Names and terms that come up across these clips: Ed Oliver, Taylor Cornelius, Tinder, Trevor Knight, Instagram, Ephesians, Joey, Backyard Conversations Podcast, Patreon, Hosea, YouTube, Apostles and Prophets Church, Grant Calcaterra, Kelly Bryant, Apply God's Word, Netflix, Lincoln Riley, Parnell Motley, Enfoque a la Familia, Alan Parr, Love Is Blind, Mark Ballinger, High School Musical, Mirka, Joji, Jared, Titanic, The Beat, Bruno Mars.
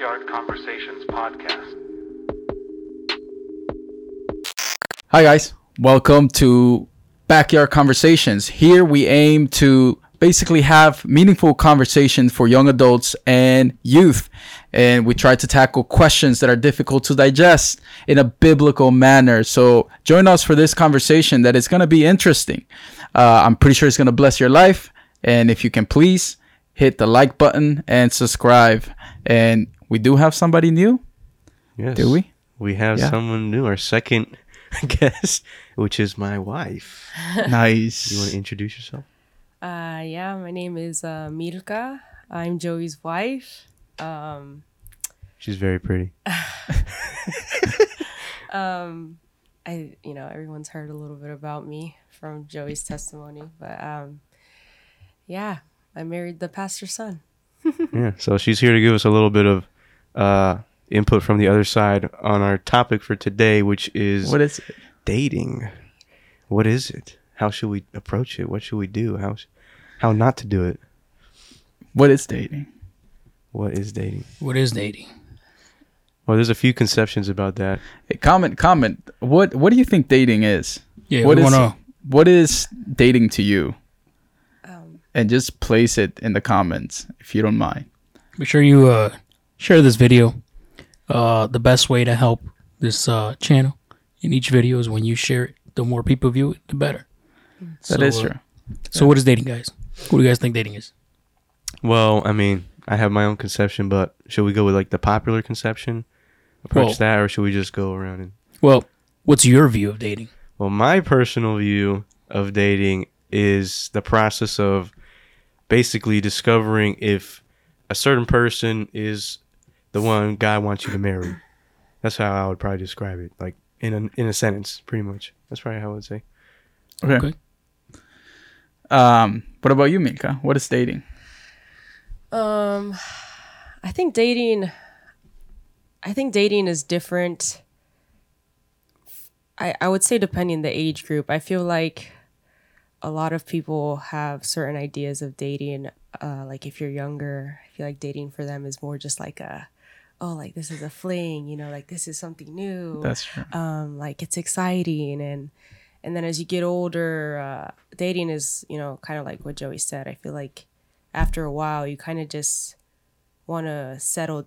Backyard Conversations Podcast. Hi guys, welcome to Backyard Conversations. Here we aim to basically have meaningful conversations for young adults and youth. And we try to tackle questions that are difficult to digest in a biblical manner. So join us for this conversation that is going to be interesting. I'm pretty sure it's going to bless your life. And if you can please hit the like button and subscribe. And we do have somebody new. Yes. Do we? We have someone new, our second guest, which is my wife. Nice. You want to introduce yourself? Yeah, my name is Mirka. I'm Joey's wife. She's very pretty. Everyone's heard a little bit about me from Joey's testimony, but I married the pastor's son. Yeah, so she's here to give us a little bit of input from the other side on our topic for today, which is what is it? Dating. What is it? How should we approach it? What should we do? How not to do it? What is dating? What is dating? What is dating? Well, there's a few conceptions about that. Hey, comment. What do you think dating is? Yeah, what is dating to you? And just place it in the comments if you don't mind. Make sure you share this video. The best way to help this channel in each video is when you share it. The more people view it, the better. That is true. So what is dating, guys? What do you guys think dating is? Well, I mean, I have my own conception, but should we go with like the popular conception, approach that, or should we just go around and... Well, what's your view of dating? Well, my personal view of dating is the process of basically discovering if a certain person is the one God wants you to marry. That's how I would probably describe it, like in a sentence, pretty much. That's probably how I would say. Okay. What about you, Mirka? What is dating? I think dating. I think dating is different. I would say depending the age group. I feel like a lot of people have certain ideas of dating. Like if you're younger, I feel like dating for them is more just like like this is a fling, you know, like this is something new. That's true. Like it's exciting, and then as you get older, dating is, you know, kind of like what Joey said. I feel like after a while, you kind of just want to settle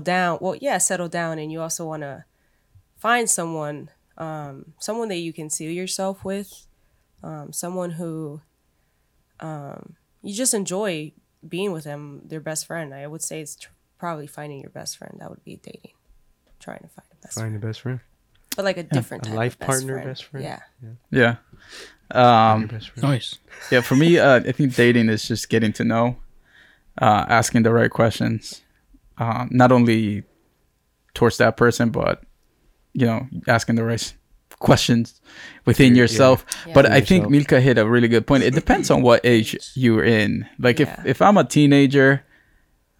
down. And you also want to find someone, someone that you can see yourself with, someone who you just enjoy being with them, their best friend. I would say it's probably finding your best friend. That would be dating, trying to find a best friend. Find a best friend? But like a different type of life partner, best friend. Yeah. Nice. Yeah, for me, I think dating is just getting to know, asking the right questions, not only towards that person, but, you know, asking the right questions within yourself. Yeah. But I think Mirka hit a really good point. It depends on what age you're in. Like if I'm a teenager,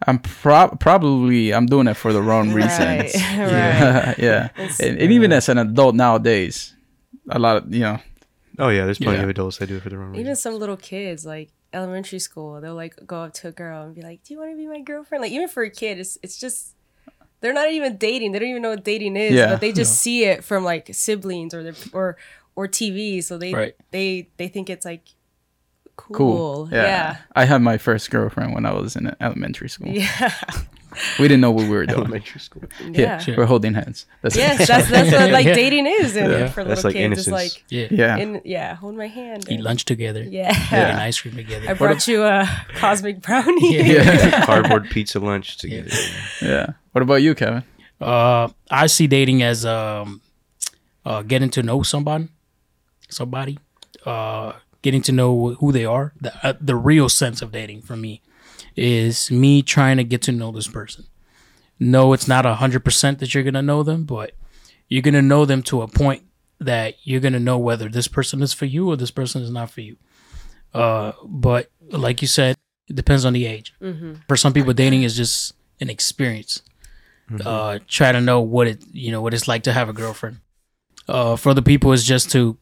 I'm probably I'm doing it for the wrong reasons. Right. Yeah. And even as an adult nowadays, a lot of, you know. Oh, yeah, there's plenty of adults that do it for the wrong reason. Even some little kids, like elementary school, they'll like go up to a girl and be like, do you want to be my girlfriend? Like, even for a kid, it's just, they're not even dating. They don't even know what dating is, but they just see it from like siblings or TV. So they think it's like cool. Yeah. I had my first girlfriend when I was in elementary school. Yeah. We didn't know what we were doing. Elementary school. Yeah. Sure. We're holding hands. That's what like dating is for little kids. Innocence. It's like hold my hand. Eat lunch together. Yeah. Eat ice cream together. I brought you a cosmic brownie. Cardboard pizza lunch together. Yeah. What about you, Kevin? I see dating as getting to know somebody, getting to know who they are. The real sense of dating for me is me trying to get to know this person. No, it's not 100% that you're going to know them, but you're going to know them to a point that you're going to know whether this person is for you or this person is not for you. But like you said, it depends on the age. Mm-hmm. For some people, dating is just an experience. Mm-hmm. Try to know what it's like to have a girlfriend. For other people, it's just to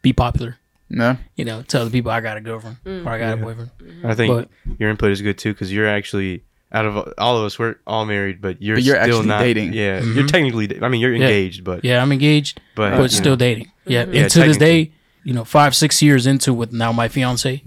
be popular. No, you know, tell the people I got a girlfriend or I got a boyfriend. I think your input is good too, because you're actually out of all of us, we're all married, but you're still not dating. Yeah, mm-hmm. You're technically. I mean, you're engaged, but I'm engaged, but still dating. Yeah, mm-hmm. And to this day, 5-6 years into with now my fiance,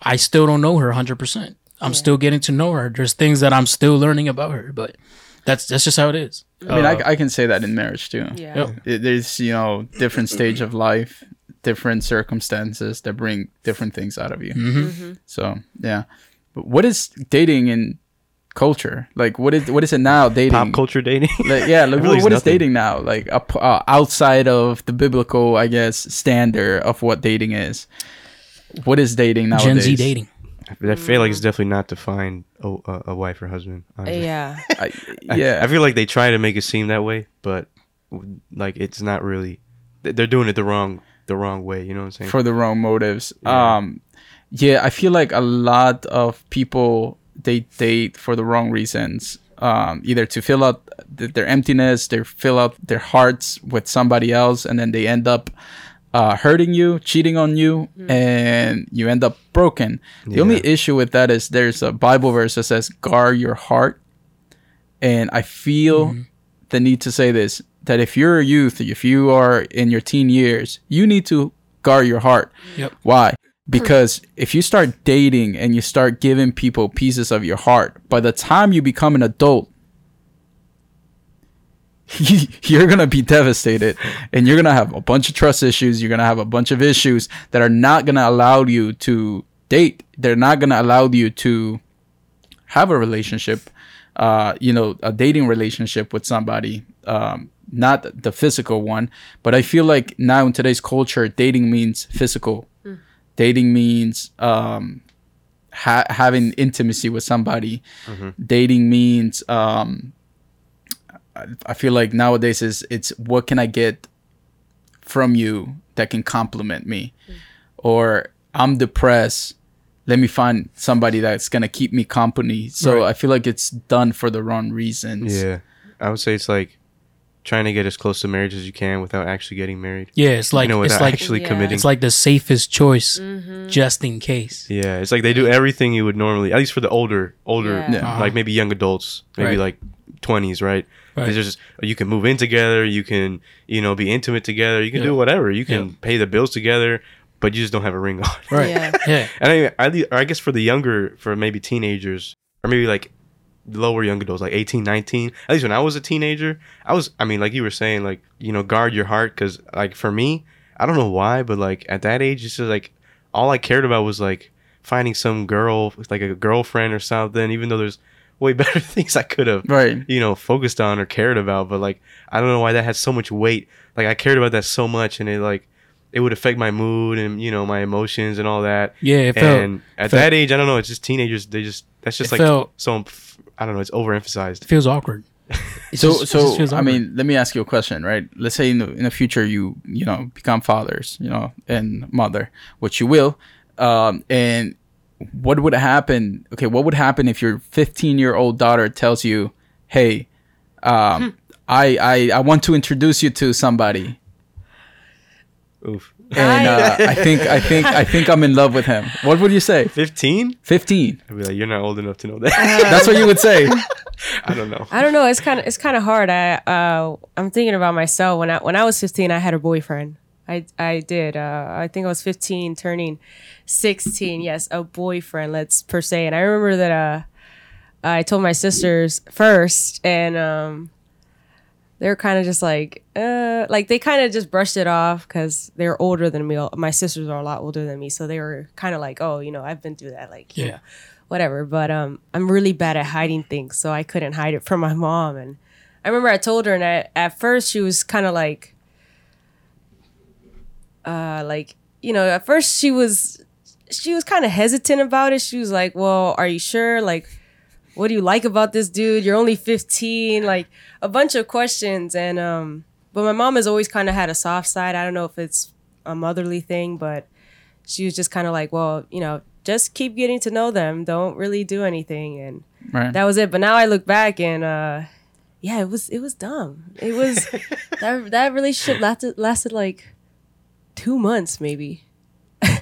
I still don't know her 100%. I'm still getting to know her. There's things that I'm still learning about her, but that's just how it is. I mean, I can say that in marriage too. Yeah, there's different stage of life, different circumstances that bring different things out of you. Mm-hmm. Mm-hmm. So yeah, but what is dating in culture like? What is it now? Dating, pop culture dating. What is dating now? Like outside of the biblical, I guess, standard of what dating is. What is dating nowadays? Gen Z dating. I feel like it's definitely not to find a wife or husband. Honestly. Yeah. I feel like they try to make it seem that way, but like it's not really. They're doing it the wrong way. You know what I'm saying? For the wrong motives. Yeah. I feel like a lot of people. They date for the wrong reasons, either to fill out their emptiness, they fill out their hearts with somebody else, and then they end up hurting you, cheating on you, and you end up broken. The only issue with that is there's a Bible verse that says, guard your heart. And I feel the need to say this, that if you're a youth, if you are in your teen years, you need to guard your heart. Yep. Why? Because if you start dating and you start giving people pieces of your heart, by the time you become an adult, you're going to be devastated and you're going to have a bunch of trust issues. You're going to have a bunch of issues that are not going to allow you to date. They're not going to allow you to have a relationship, a dating relationship with somebody, not the physical one. But I feel like now in today's culture, dating means physical. Dating means having intimacy with somebody. Mm-hmm. Dating means I feel like nowadays it's what can I get from you that can compliment me? Mm-hmm. Or I'm depressed. Let me find somebody that's going to keep me company. So right. I feel like it's done for the wrong reasons. Yeah. I would say it's like trying to get as close to marriage as you can without actually getting married. Yeah, it's like committing. It's like the safest choice, just in case. Yeah, it's like they do everything you would normally, at least for the older, like maybe young adults, maybe like 20s, right? It's just you can move in together, you can be intimate together, you can do whatever, you can pay the bills together, but you just don't have a ring on. Right. Yeah. And I guess for the younger, for maybe teenagers or maybe like lower young adults, like 18, 19. At least when I was a teenager, like you were saying, like, guard your heart. Because, like, for me, I don't know why, but, like, at that age, it's just, like, all I cared about was, like, finding some girl, like, a girlfriend or something, even though there's way better things I could have, focused on or cared about. But, like, I don't know why that had so much weight. Like, I cared about that so much, and it, like, it would affect my mood and, my emotions and all that. Yeah, that age, I don't know, it's just teenagers, I don't know, it's overemphasized. It feels awkward. It feels awkward. I mean, let me ask you a question, right? Let's say in the future you become fathers, and mother, which you will. And what would happen? Okay, what would happen if your 15-year-old daughter tells you, "Hey, I want to introduce you to somebody." Oof. And I think I'm in love with him. What would you say? 15. I'd be like, you're not old enough to know that. That's what you would say. I don't know. It's kind of hard. I'm thinking about myself. When I was 15, I had a boyfriend. I did. I think I was 15, turning 16. Yes, a boyfriend. Let's per se. And I remember that I told my sisters first, and they're kind of just like they kind of just brushed it off because they're older than me. My sisters are a lot older than me, so they were kind of like, "Oh, I've been through that, whatever." But I'm really bad at hiding things, so I couldn't hide it from my mom. And I remember I told her, and at first she was kind of at first she was kind of hesitant about it. She was like, "Well, are you sure?" Like, what do you like about this dude? You're only 15, like a bunch of questions. And but my mom has always kind of had a soft side. I don't know if it's a motherly thing, but she was just kind of like, well, just keep getting to know them. Don't really do anything. And that was it. But now I look back and it was dumb. It was that relationship lasted like 2 months maybe.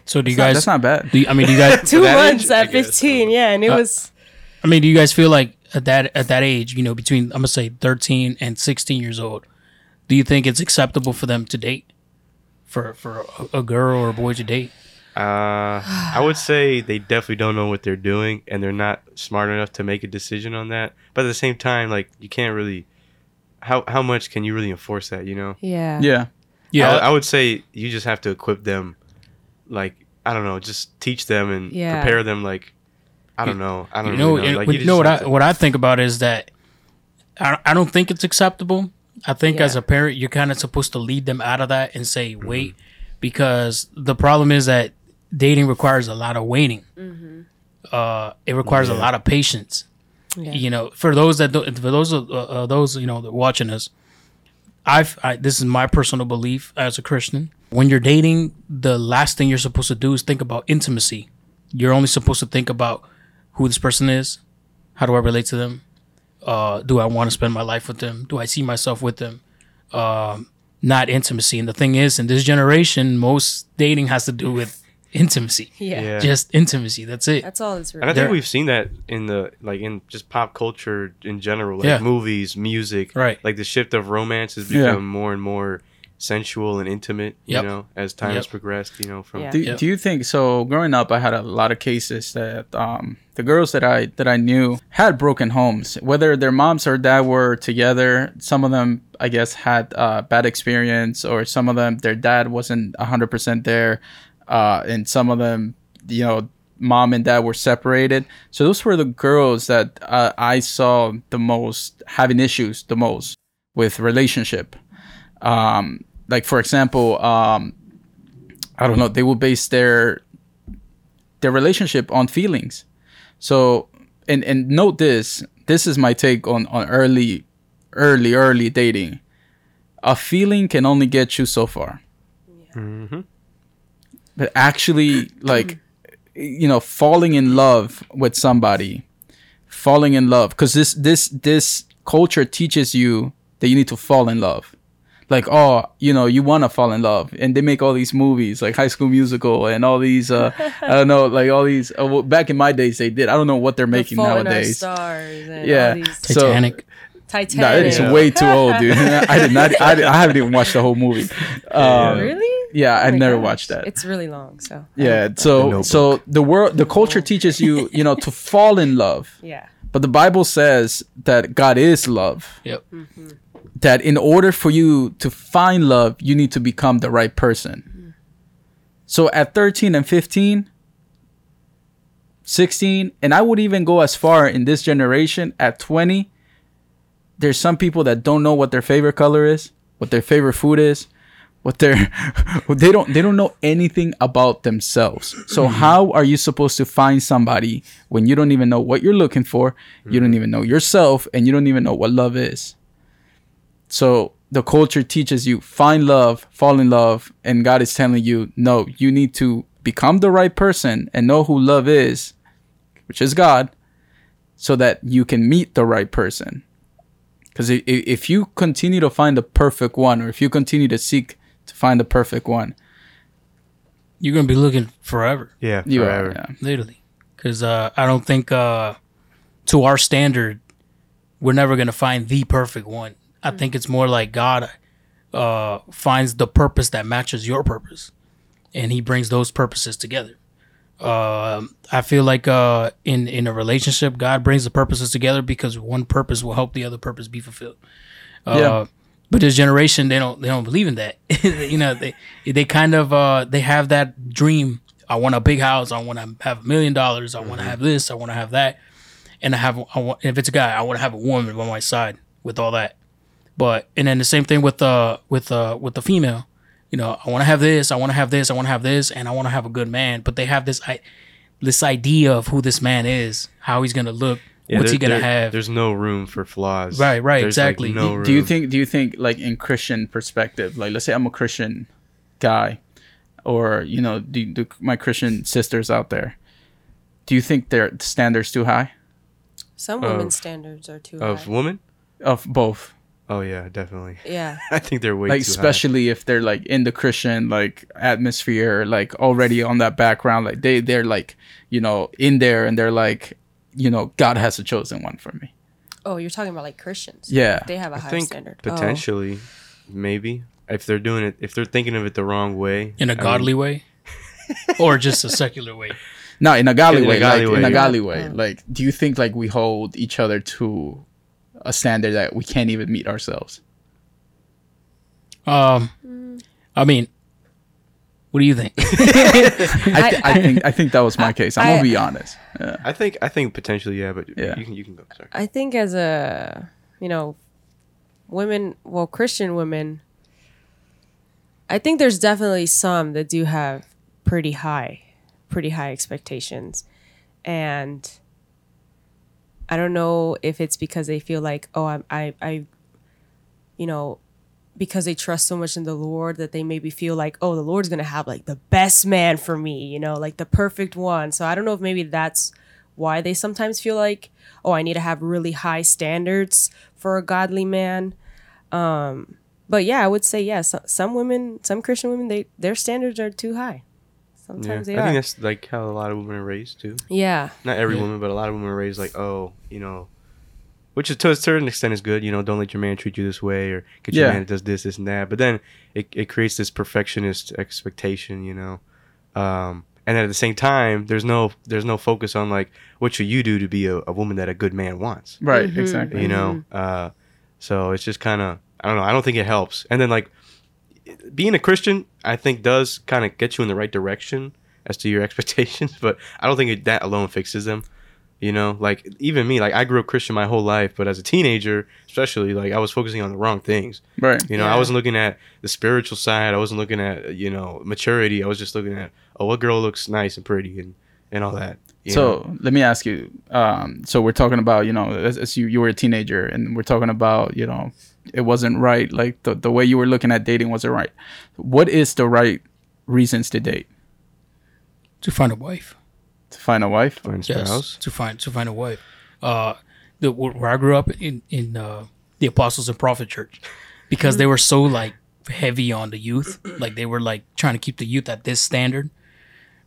So do you guys? That's not bad. Do you guys? 2 months at 15, and it was. I mean, do you guys feel like at that age, you know, between, I'm going to say 13 and 16 years old, do you think it's acceptable for them to date? For a girl or a boy to date? I would say they definitely don't know what they're doing, and they're not smart enough to make a decision on that. But at the same time, like, you can't really... How much can you really enforce that, you know? Yeah. Yeah. Yeah. I would say you just have to equip them, like, I don't know, just teach them and prepare them, like, I don't know. Like, you know what I think about is that I don't think it's acceptable. I think as a parent, you're kind of supposed to lead them out of that and say, wait, because the problem is that dating requires a lot of waiting. Mm-hmm. It requires a lot of patience. Yeah. You know, for those you know that are watching us, this is my personal belief as a Christian. When you're dating, the last thing you're supposed to do is think about intimacy. You're only supposed to think about who this person is, how do I relate to them, do I want to spend my life with them, do I see myself with them, not intimacy. And the thing is, in this generation, most dating has to do with intimacy. Just intimacy, that's it, that's all it's really. And I think we've seen that in the in just pop culture in general, like movies, music, right? Like the shift of romance has become more and more sensual and intimate, you know, as time has progressed, you know. From do you think so? Growing up, I had a lot of cases that the girls that I knew had broken homes, whether their moms or dad were together. Some of them, I guess, had bad experience, or some of them their dad wasn't 100% there. And some of them, you know, mom and dad were separated. So those were the girls that I saw the most having issues the most with relationship. Like, for example, I don't know, they would base their relationship on feelings. So, and note this is my take on early dating. A feeling can only get you so far. Yeah. Mm-hmm. But actually, like, you know, falling in love with somebody, because this culture teaches you that you need to fall in love. Like, oh, you know, you want to fall in love. And they make all these movies, like High School Musical and all these, well, back in my days, they did. I don't know what they're making nowadays. Stars and all these. Titanic. No, it is way too old, dude. I haven't even watched the whole movie. Really? Yeah, I've never watched that. It's really long, so. Yeah, so the culture teaches you, you know, to fall in love. Yeah. But the Bible says that God is love. Yep. Mm-hmm. That in order for you to find love, you need to become the right person. Mm-hmm. So at 13 and 15, 16, and I would even go as far in this generation at 20, there's some people that don't know what their favorite color is, what their favorite food is. They don't know anything about themselves. So how are you supposed to find somebody when you don't even know what you're looking for, you don't even know yourself, and you don't even know what love is? So the culture teaches you find love, fall in love, and God is telling you, no, you need to become the right person and know who love is, which is God, so that you can meet the right person. Because if you continue to find the perfect one, or if you continue to seek to find the perfect one, you're gonna be looking forever. Yeah, forever. Yeah. Literally, because I don't think to our standard, we're never gonna find the perfect one. I think it's more like God finds the purpose that matches your purpose, and He brings those purposes together. I feel like in a relationship, God brings the purposes together because one purpose will help the other purpose be fulfilled. But this generation, they don't believe in that. You know, they kind of they have that dream. I want a big house. I want to have $1 million. I want to have this. I want to have that. And if it's a guy, I want to have a woman by my side with all that. But and then the same thing with the female. You know, I want to have this. I want to have this. I want to have this, and I want to have a good man. But they have this idea of who this man is, how he's gonna look. Yeah, what's he gonna have? There's no room for flaws. Right, there's exactly. Like no room. Do you think like in Christian perspective, like let's say I'm a Christian guy, or you know, do my Christian sisters out there, do you think their standards too high? Some women's standards are too high. Of women? Of both. Oh yeah, definitely. Yeah. I think they're way like too especially high. If they're like in the Christian like atmosphere, like already on that background, like they're like, you know, in there and they're like you know, God has a chosen one for me. Oh, you're talking about like Christians. Yeah. They have a higher standard. Potentially, maybe. If they're doing it, if they're thinking of it the wrong way. In a godly way? Or just a secular way? No, in a godly way. In a godly way. Like, do you think like we hold each other to a standard that we can't even meet ourselves? I mean, what do you think? I think that was my case. I'm gonna be honest. Yeah. I think potentially, yeah, but yeah. you can go. Sorry. I think as a, you know, women, well, Christian women, I think there's definitely some that do have pretty high expectations, and I don't know if it's because they feel like, oh, I you know, because they trust so much in the Lord that they maybe feel like, oh, the Lord's going to have like the best man for me, you know, like the perfect one. So I don't know if maybe that's why they sometimes feel like, oh, I need to have really high standards for a godly man. But yeah, I would say, yeah, some women, some Christian women, their standards are too high. Sometimes they are. I think that's like how a lot of women are raised too. Yeah. Not every woman, but a lot of women are raised like, oh, you know, which is to a certain extent is good, you know, don't let your man treat you this way, or get your man that does this and that. But then it creates this perfectionist expectation, you know. And at the same time, there's no focus on like what should you do to be a woman that a good man wants. Right, mm-hmm. Exactly. You know, so it's just kind of, I don't know, I don't think it helps. And then like being a Christian, I think does kind of get you in the right direction as to your expectations, but I don't think that alone fixes them. You know, like even me, like I grew up Christian my whole life, but as a teenager, especially, like I was focusing on the wrong things. Right. You know, I wasn't looking at the spiritual side. I wasn't looking at, you know, maturity. I was just looking at, oh, what girl looks nice and pretty and all that. So let me ask you. So we're talking about, you know, as you were a teenager, and we're talking about, you know, it wasn't right. Like the way you were looking at dating wasn't right. What is the right reasons to date? To find a wife. To find a wife? Find a spouse? Yes, to find a wife. Where I grew up in the Apostles and Prophets Church, because they were so like heavy on the youth, like they were like trying to keep the youth at this standard.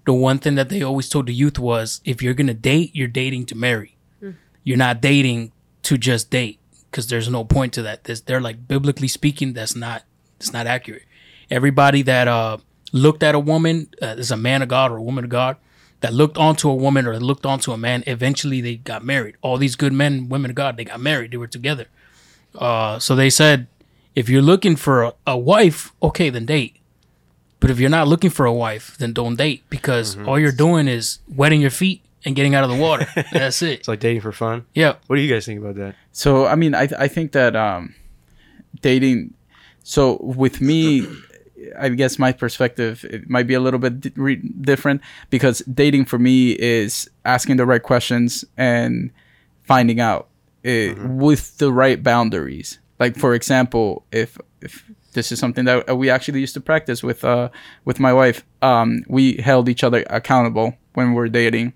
The one thing that they always told the youth was, if you're gonna date, you're dating to marry. Mm. You're not dating to just date, because there's no point to that. They're like, biblically speaking, that's not accurate. Everybody that looked at a woman is a man of God or a woman of God. That looked onto a woman or looked onto a man, eventually they got married. All these good men, women of God, they got married. They were together. So they said, if you're looking for a wife, okay, then date. But if you're not looking for a wife, then don't date, because all you're doing is wetting your feet and getting out of the water. That's it. It's like dating for fun. Yeah. What do you guys think about that? So, I mean, I think that dating... So with me... I guess my perspective, it might be a little bit different, because dating for me is asking the right questions and finding out with the right boundaries. Like, for example, if this is something that we actually used to practice with my wife, we held each other accountable when we were dating,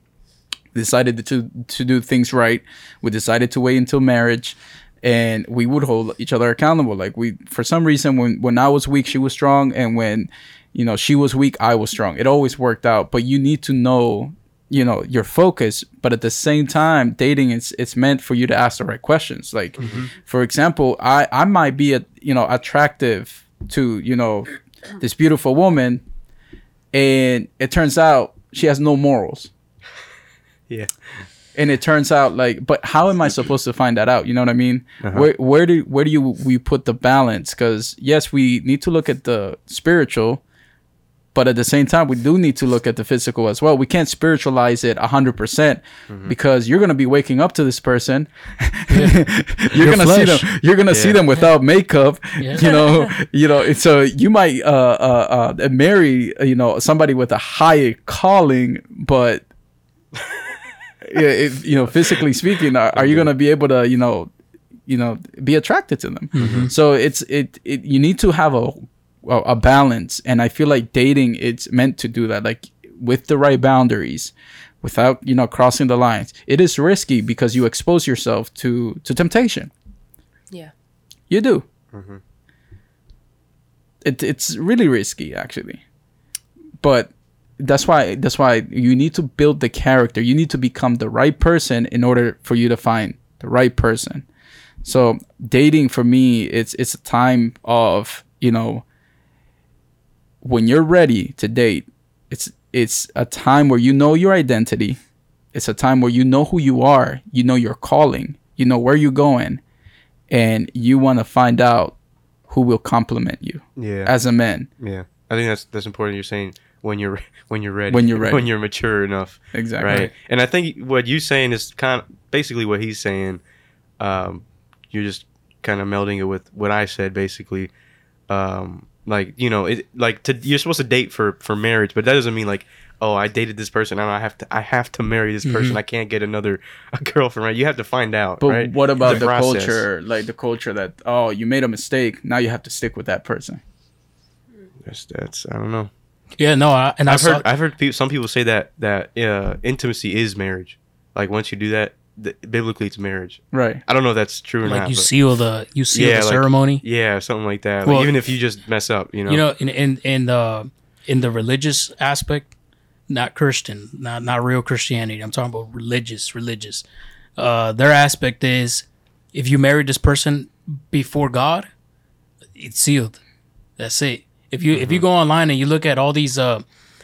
decided to do things right. We decided to wait until marriage. And we would hold each other accountable. Like, we, for some reason, when I was weak, she was strong. And when, you know, she was weak, I was strong. It always worked out. But you need to know, you know, your focus. But at the same time, dating, it's meant for you to ask the right questions. Like, for example, I might be, attractive to, you know, this beautiful woman. And it turns out she has no morals. Yeah. And it turns out like, but how am I supposed to find that out? You know what I mean? Uh-huh. Where do we put the balance? Because yes, we need to look at the spiritual, but at the same time, we do need to look at the physical as well. We can't spiritualize it 100%, because you're gonna be waking up to this person. Yeah. You're gonna see them without makeup. Yeah. You know. So you might marry, you know, somebody with a higher calling, but. Physically speaking, are you going to be able to, be attracted to them? Mm-hmm. So it's you need to have a balance. And I feel like dating, it's meant to do that, like with the right boundaries, without, crossing the lines. It is risky because you expose yourself to temptation. Yeah, you do. Mm-hmm. It's really risky, actually. But That's why you need to build the character. You need to become the right person in order for you to find the right person. So dating for me, it's a time of, you know, when you're ready to date, it's a time where you know your identity. It's a time where you know who you are, you know your calling, you know where you're going, and you want to find out who will compliment you as a man. Yeah. I think that's important. You're saying when you're ready, when you're mature enough. Exactly. Right. And I think what you're saying is kind of basically what he's saying. You're just kind of melding it with what I said, basically. Like, you know, you're supposed to date for marriage, but that doesn't mean like, oh, I dated this person and I have to marry this person. Mm-hmm. I can't get a girlfriend, right? You have to find out. But right? What about the culture? Like the culture that, oh, you made a mistake, now you have to stick with that person. That's I don't know. Yeah, no, I've heard some people say that intimacy is marriage. Like once you do that, biblically it's marriage. Right. I don't know if that's true or not. Like you seal the ceremony. Yeah, something like that. Well, like even if you just mess up, you know. You know, in the religious aspect. Not Christian, not real Christianity. I'm talking about religious. Their aspect is, if you married this person before God, it's sealed. That's it. If you go online and you look at all these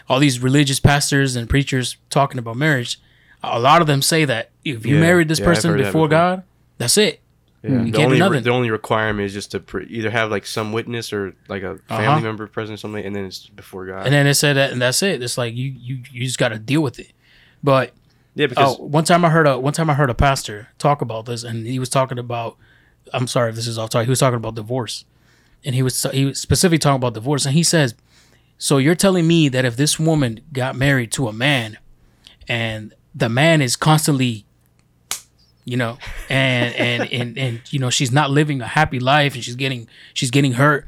religious pastors and preachers talking about marriage, a lot of them say that if you married this person before God, that's it. Yeah. The only requirement is just to either have like some witness or like a family member present or something, and then it's before God. And then it said that, and that's it. It's like you just got to deal with it. But yeah, because one time I heard a pastor talk about this, and he was talking about, I'm sorry if this is off topic. He was talking about divorce, and he was specifically talking about divorce, and he says, so you're telling me that if this woman got married to a man, and the man is constantly, you know, and you know, she's not living a happy life and she's getting hurt.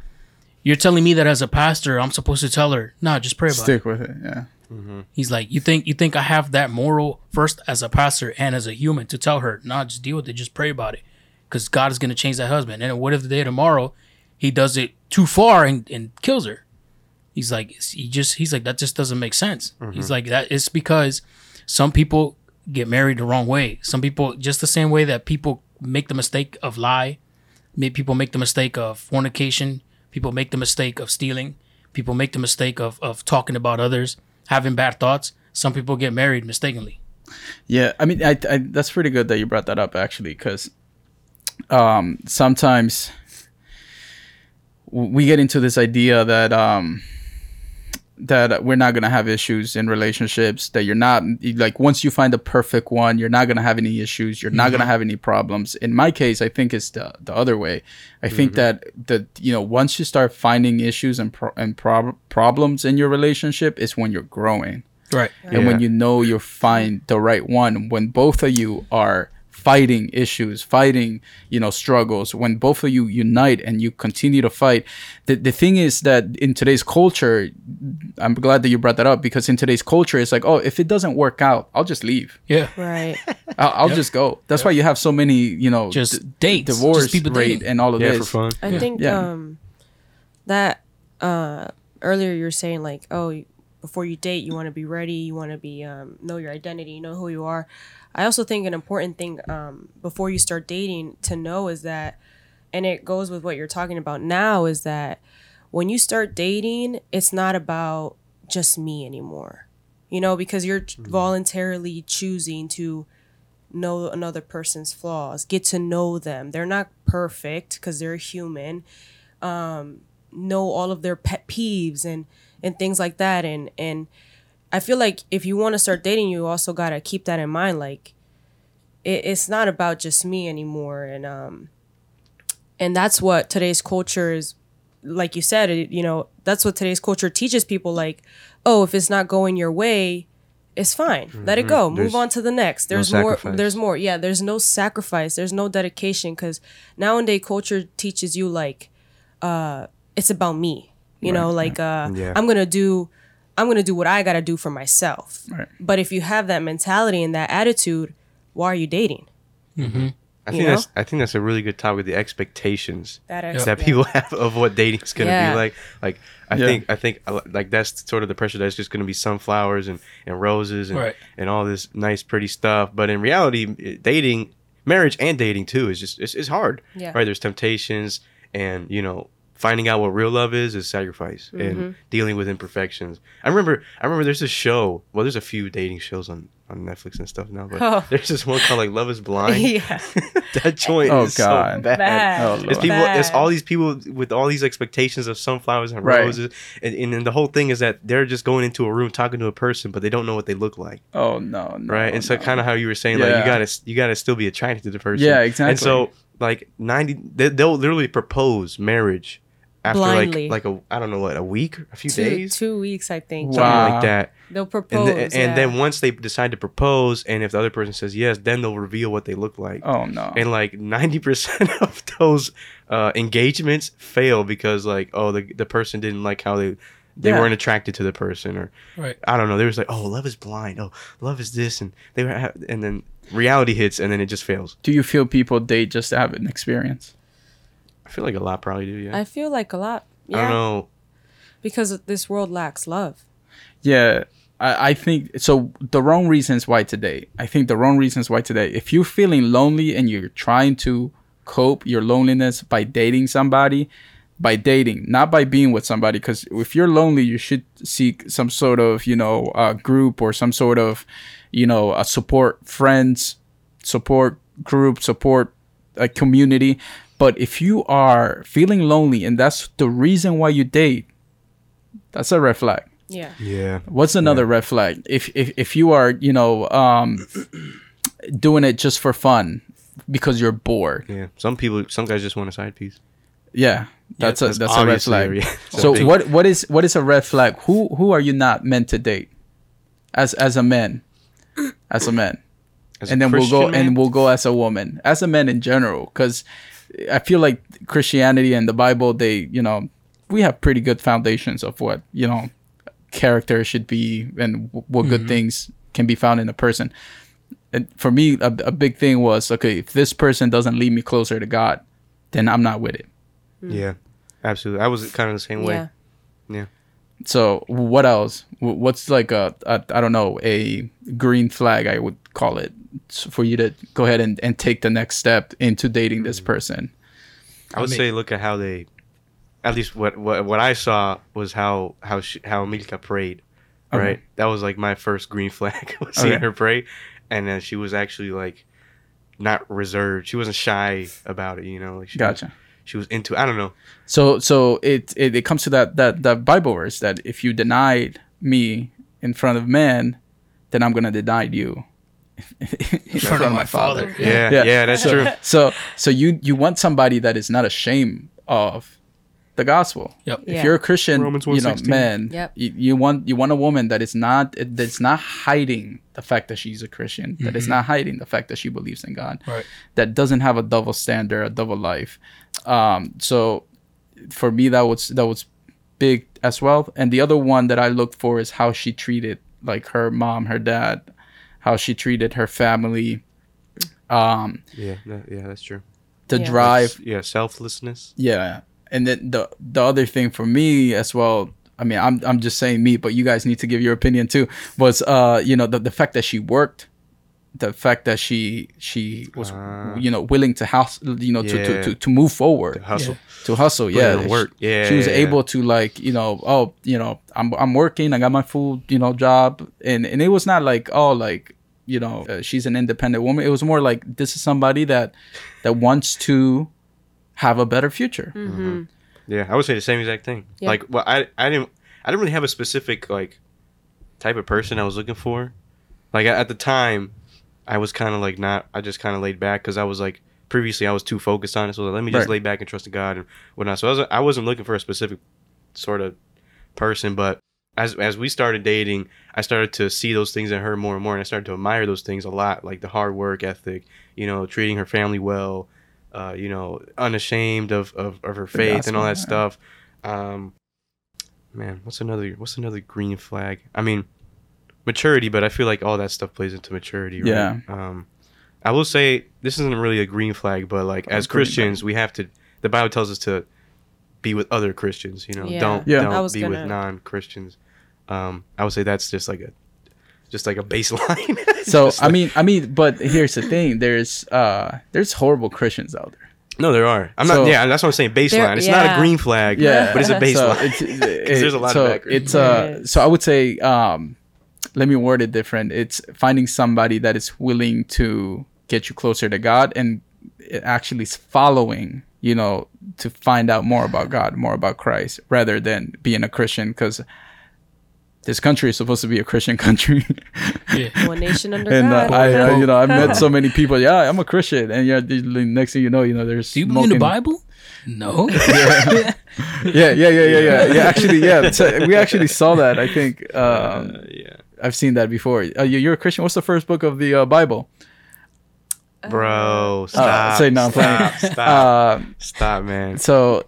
You're telling me that as a pastor, I'm supposed to tell her, no, just pray about it. Stick with it, yeah. Mm-hmm. He's like, you think I have that moral first as a pastor and as a human to tell her, no, just deal with it, just pray about it, because God is going to change that husband. And what if the day tomorrow he does it too far and kills her? He's like, that just doesn't make sense. Mm-hmm. He's like, that it's because some people get married the wrong way. Some people, just the same way that people make the mistake of lie, people make the mistake of fornication, people make the mistake of stealing, people make the mistake of talking about others, having bad thoughts. Some people get married mistakenly. Yeah, I mean, I that's pretty good that you brought that up, actually, because sometimes we get into this idea that that we're not going to have issues in relationships, that you're not, like, once you find the perfect one, you're not going to have any issues, you're not going to have any problems. In my case, I think it's the other way. I think that, you know, once you start finding issues and problems in your relationship, it's when you're growing. Right. And when you know you'll find the right one, when both of you are fighting issues, fighting, you know, struggles, when both of you unite and you continue to fight. The thing is that in today's culture, I'm glad that you brought that up, because in today's culture, it's like, oh, if it doesn't work out, I'll just leave. Yeah. Right. I'll just go. That's why you have so many, you know, just dates, divorce just rate and all of this. For fun. I think that earlier you were saying like, oh, before you date, you want to be ready. You want to be, know your identity, you know who you are. I also think an important thing before you start dating to know is that, and it goes with what you're talking about now, is that when you start dating, it's not about just me anymore, you know, because you're voluntarily choosing to know another person's flaws, get to know them. They're not perfect because they're human. Know all of their pet peeves and things like that. And I feel like if you want to start dating, you also got to keep that in mind. Like, it's not about just me anymore. And that's what today's culture is, like you said, you know, that's what today's culture teaches people. Like, oh, if it's not going your way, it's fine. Mm-hmm. Let it go. Move on to the next. There's more. Yeah, there's no sacrifice. There's no dedication, because nowadays culture teaches you like, it's about me. You know, like, I'm going to do what I got to do for myself. Right. But if you have that mentality and that attitude, why are you dating? Mm-hmm. I think that's a really good topic. The expectations that people have of what dating's going to be like. Like I think like that's sort of the pressure that's just going to be sunflowers and roses and and all this nice pretty stuff. But in reality, dating, marriage, and dating too is just it's hard. Yeah. Right? There's temptations, and you know, finding out what real love is sacrifice and dealing with imperfections. I remember there's a show. Well, there's a few dating shows on Netflix and stuff now, but there's this one called like Love Is Blind. That joint is so bad. Oh, Lord. It's all these people with all these expectations of sunflowers and roses. And the whole thing is that they're just going into a room talking to a person, but they don't know what they look like. Oh no. Right. And so kind of how you were saying, like you gotta still be attracted to the person. Yeah, exactly. And so like they'll literally propose marriage after blindly. a few days 2 weeks I think something like that. They'll propose and then once they decide to propose, and if the other person says yes, then they'll reveal what they look like. Oh no. And like 90% of those engagements fail because like the person didn't like how they weren't attracted to the person, or I don't know, they was like, oh, love is blind, oh, love is this, and they were, and then reality hits and then it just fails. Do you feel people date just to have an experience? I feel like a lot probably do, yeah. I feel like a lot, yeah. I don't know. Because this world lacks love. Yeah, I think, so the wrong reasons why today. If you're feeling lonely and you're trying to cope your loneliness by dating somebody, not by being with somebody, because if you're lonely, you should seek some sort of, you know, group or some sort of, you know, a support, friends, support group, support a community. But if you are feeling lonely and that's the reason why you date, that's a red flag. Yeah. Yeah. What's another red flag? If you are, you know, doing it just for fun because you're bored. Yeah. Some guys just want a side piece. Yeah. That's a red flag. Yeah. So what is a red flag? Who are you not meant to date? As a man. As a man. As and then Christian we'll go man? And we'll go as a woman. As a man in general, because I feel like Christianity and the Bible, they, you know, we have pretty good foundations of what, you know, character should be and what good things can be found in a person. And for me, a big thing was, okay, if this person doesn't lead me closer to God, then I'm not with it. Yeah, absolutely. I was kind of the same way. Yeah. So what else? What's like I don't know, a green flag, I would call it, for you to go ahead and take the next step into dating this person? I would say look at how they, at least what I saw was how Mirka prayed, right? That was like my first green flag, was seeing her pray. And then she was actually like not reserved. She wasn't shy about it, you know? Like she was into, I don't know. So it comes to that Bible verse that if you denied me in front of man, then I'm going to deny you in front of my father. Yeah, that's true. So you want somebody that is not ashamed of the gospel. Yep. If you're a Christian, you know, man, you want a woman that's not hiding the fact that she's a Christian, that is not hiding the fact that she believes in God, that doesn't have a double standard, a double life. So for me, that was big as well. And the other one that I looked for is how she treated like her mom, her dad, how she treated her family. That's true. The drive. Selflessness. Yeah. And then the other thing for me as well, I mean, I'm just saying me, but you guys need to give your opinion too, was, you know, the fact that she worked, the fact that she was, you know, willing to hustle, you know, to move forward. To hustle. Yeah. Work. Yeah. She was able to, like, you know, oh, you know, I'm working, I got my full, you know, job. And it was not like, oh, like, you know, she's an independent woman. It was more like, this is somebody that wants to have a better future. Mm-hmm. Yeah, I would say the same exact thing. Yeah. Like, well, I didn't really have a specific like type of person I was looking for. Like at the time, I was kind of like not. I just kind of laid back because I was like previously I was too focused on it. So I was like, let me just lay back and trust in God and whatnot. So I wasn't looking for a specific sort of person, but as we started dating, I started to see those things in her more and more, and I started to admire those things a lot, like the hard work ethic, you know, treating her family well. You know, unashamed of her faith and all that stuff. Man, what's another green flag? I mean, maturity, but I feel like all that stuff plays into maturity, right? Yeah. I will say this isn't really a green flag, but like as Christians, we have to. The Bible tells us to be with other Christians. You know, don't be with non-Christians. I would say that's just like a baseline. So like, I mean, but here's the thing: there's horrible Christians out there. No, there are. Yeah, that's what I'm saying. Baseline. It's not a green flag. Yeah, but it's a baseline. So there's a lot of background. So I would say, let me word it different. It's finding somebody that is willing to get you closer to God and actually is following. You know, to find out more about God, more about Christ, rather than being a Christian, because this country is supposed to be a Christian country. Yeah. One nation under God. I've met so many people. Yeah, I'm a Christian, and next thing you know, there's. Do you believe in the Bible? No. Yeah. Actually, yeah, we actually saw that. I think. Yeah. I've seen that before. You're a Christian. What's the first book of the Bible? Bro, stop! Stop, man. So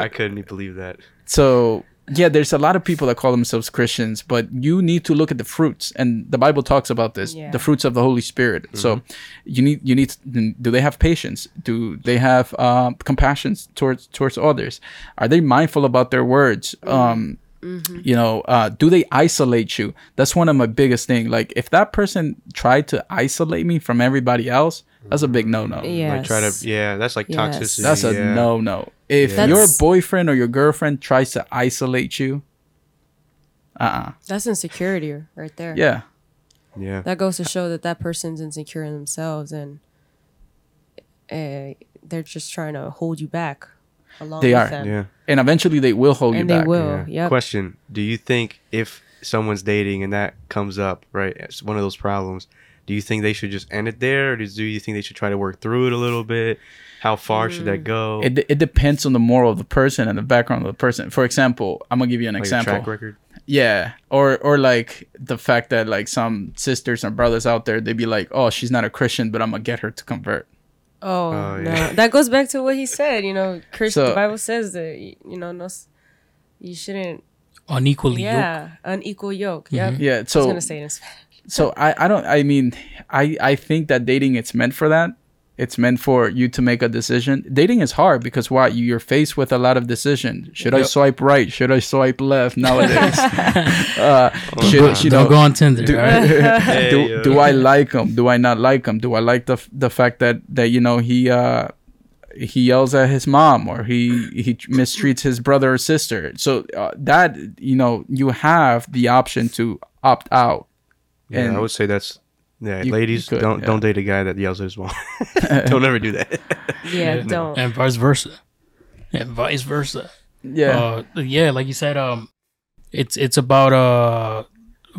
I couldn't even believe that. So yeah, there's a lot of people that call themselves Christians, but you need to look at the fruits, and the Bible talks about this: the fruits of the Holy Spirit. Mm-hmm. So you need. Do they have patience? Do they have compassion towards others? Are they mindful about their words? Mm-hmm. Do they isolate you? That's one of my biggest thing. Like, if that person tried to isolate me from everybody else, that's a big no-no. Yes. Like that's like toxicity. That's a no-no. If your boyfriend or your girlfriend tries to isolate you, that's insecurity right there. Yeah. Yeah. That goes to show that person's insecure in themselves, and they're just trying to hold you back. They are, yeah, and eventually they will hold you back. Yeah. Question: do you think if someone's dating and that comes up, right, it's one of those problems, do you think they should just end it there, or do you think they should try to work through it a little bit? How far should that go? It depends on the moral of the person and the background of the person. For example, I'm gonna give you an example. A track record. Yeah, or like the fact that like some sisters and brothers out there, they'd be like, "Oh, she's not a Christian, but I'm gonna get her to convert." Oh yeah. No! That goes back to what he said. You know, the Bible says that you shouldn't unequal yoke. Mm-hmm. Yeah. So I was gonna say this. So I don't. I mean, I think that dating, it's meant for that. It's meant for you to make a decision. Dating is hard because you're faced with a lot of decisions. Should I swipe right? Should I swipe left nowadays? Don't go on Tinder. Do I like him? Do I not like him? Do I like the fact that he yells at his mom, or he mistreats his brother or sister? So that, you have the option to opt out. Yeah, and I would say that's. Yeah, ladies, don't date a guy that yells at his mom. Don't ever do that. Yeah, don't. And vice versa. Yeah. Like you said, it's about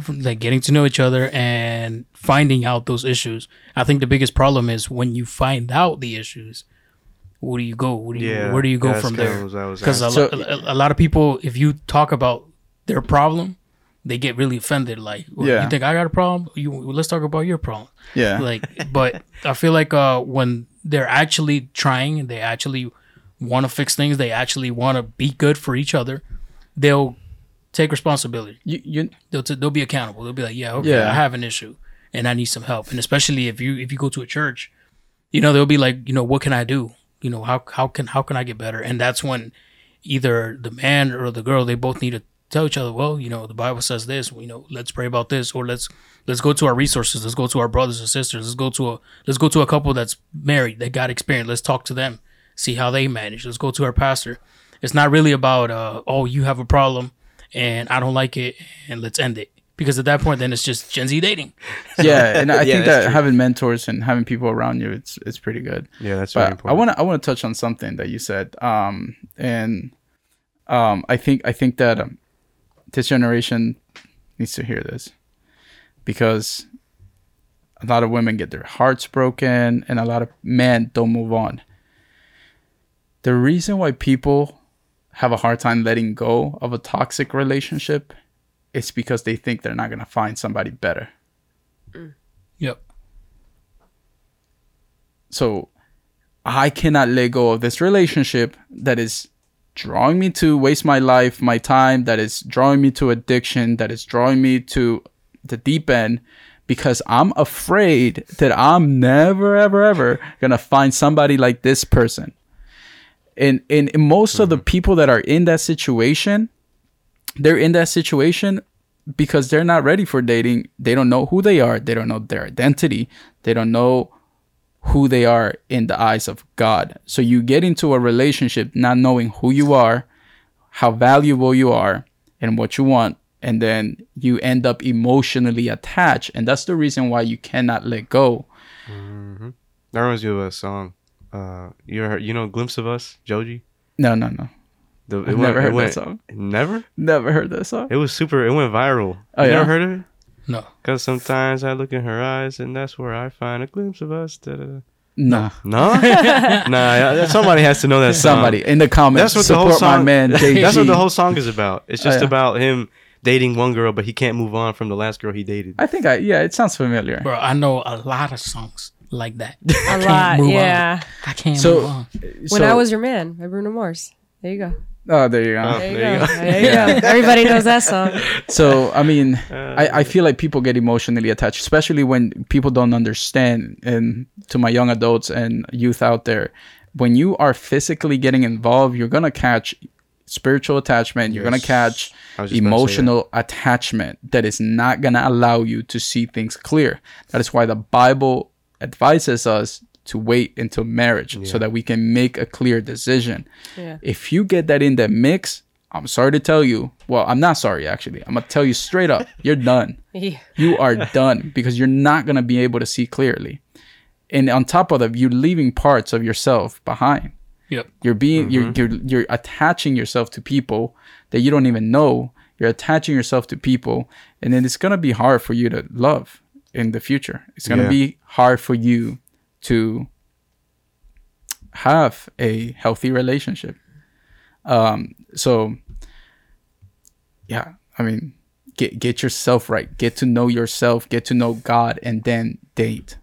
like getting to know each other and finding out those issues. I think the biggest problem is when you find out the issues, where do you go? Where do you go from there? Because a lot of people, if you talk about their problem, they get really offended. Like, you think I got a problem? Let's talk about your problem. Yeah. Like, but I feel like when they're actually trying, they actually want to fix things, they actually want to be good for each other, they'll take responsibility. They'll be accountable. They'll be like, I have an issue and I need some help. And especially if you go to a church, they'll be like, what can I do? How can I get better? And that's when either the man or the girl, they both need to tell each other, the Bible says this, let's pray about this, or let's go to our resources, let's go to our brothers and sisters, let's go to a couple that's married, that got experience, let's talk to them, see how they manage, let's go to our pastor. It's not really about you have a problem and I don't like it and let's end it, because at that point then it's just Gen Z dating. Yeah. And I think that having mentors and having people around you, it's pretty good. Yeah, that's very important. I want to touch on something that you said, I think that this generation needs to hear this, because a lot of women get their hearts broken and a lot of men don't move on. The reason why people have a hard time letting go of a toxic relationship is because they think they're not going to find somebody better. Yep. So I cannot let go of this relationship that is drawing me to waste my life, my time, that is drawing me to addiction, that is drawing me to the deep end, because I'm afraid that I'm never, ever, ever going to find somebody like this person. And most of the people that are in that situation, they're in that situation because they're not ready for dating. They don't know who they are. They don't know their identity. They don't know who they are in the eyes of God. So you get into a relationship not knowing who you are, how valuable you are, and what you want. And then you end up emotionally attached. And that's the reason why you cannot let go. Mm-hmm. That reminds me of a song. You know Glimpse of Us, Joji? No. I've never heard that song. Never? Never heard that song. It went viral. Oh, you never heard of it? No. Because sometimes I look in her eyes and that's where I find a glimpse of us. Da-da-da. No? Nah, somebody has to know that song. Somebody in the comments. That's what the whole song, my man, JG. That's what the whole song is about. It's just about him dating one girl, but he can't move on from the last girl he dated. I think it sounds familiar. Bro, I know a lot of songs like that. I can't move on. When I Was Your Man by Bruno Mars. There you go. Oh, there you go. There you go. Everybody knows that song. So, I mean, I feel like people get emotionally attached, especially when people don't understand. And to my young adults and youth out there, when you are physically getting involved, you're going to catch spiritual attachment. You're going to catch emotional attachment that is not going to allow you to see things clear. That is why the Bible advises us to wait until marriage so that we can make a clear decision. Yeah. If you get that in that mix, I'm sorry to tell you. Well, I'm not sorry, actually. I'm going to tell you straight up. You're done. You are done because you're not going to be able to see clearly. And on top of that, you're leaving parts of yourself behind. Yep. You're attaching yourself to people that you don't even know. You're attaching yourself to people. And then it's going to be hard for you to love in the future. It's going to be hard for you to have a healthy relationship. Get yourself right. Get to know yourself. Get to know God, and then date.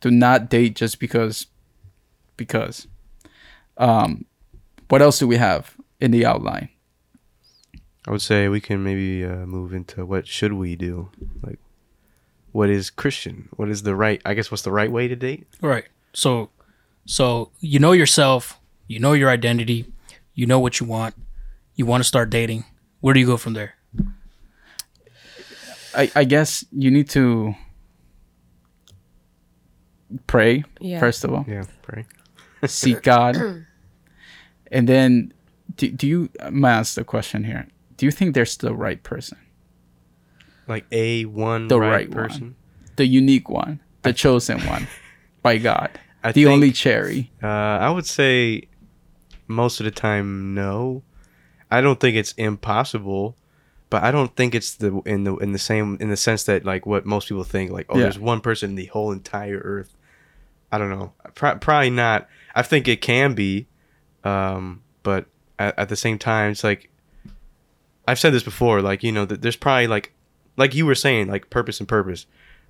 Do not date just because. What else do we have in the outline? I would say we can maybe move into what should we do, like. What is Christian? What is the right? I guess what's the right way to date? Right. So you know yourself. You know your identity. You know what you want. You want to start dating. Where do you go from there? I guess you need to pray first of all. Yeah, pray. Seek God, and then do you? I'm gonna ask the question here. Do you think there's the right person? Like the right person, the unique one, the chosen one by God, only cherry? I would say most of the time, no. I don't think it's impossible, but I don't think it's in the sense that like what most people think, like there's one person in the whole entire earth. I don't know, probably not. I think it can be, but at the same time, it's like I've said this before, like you know that there's probably like you were saying, like purpose,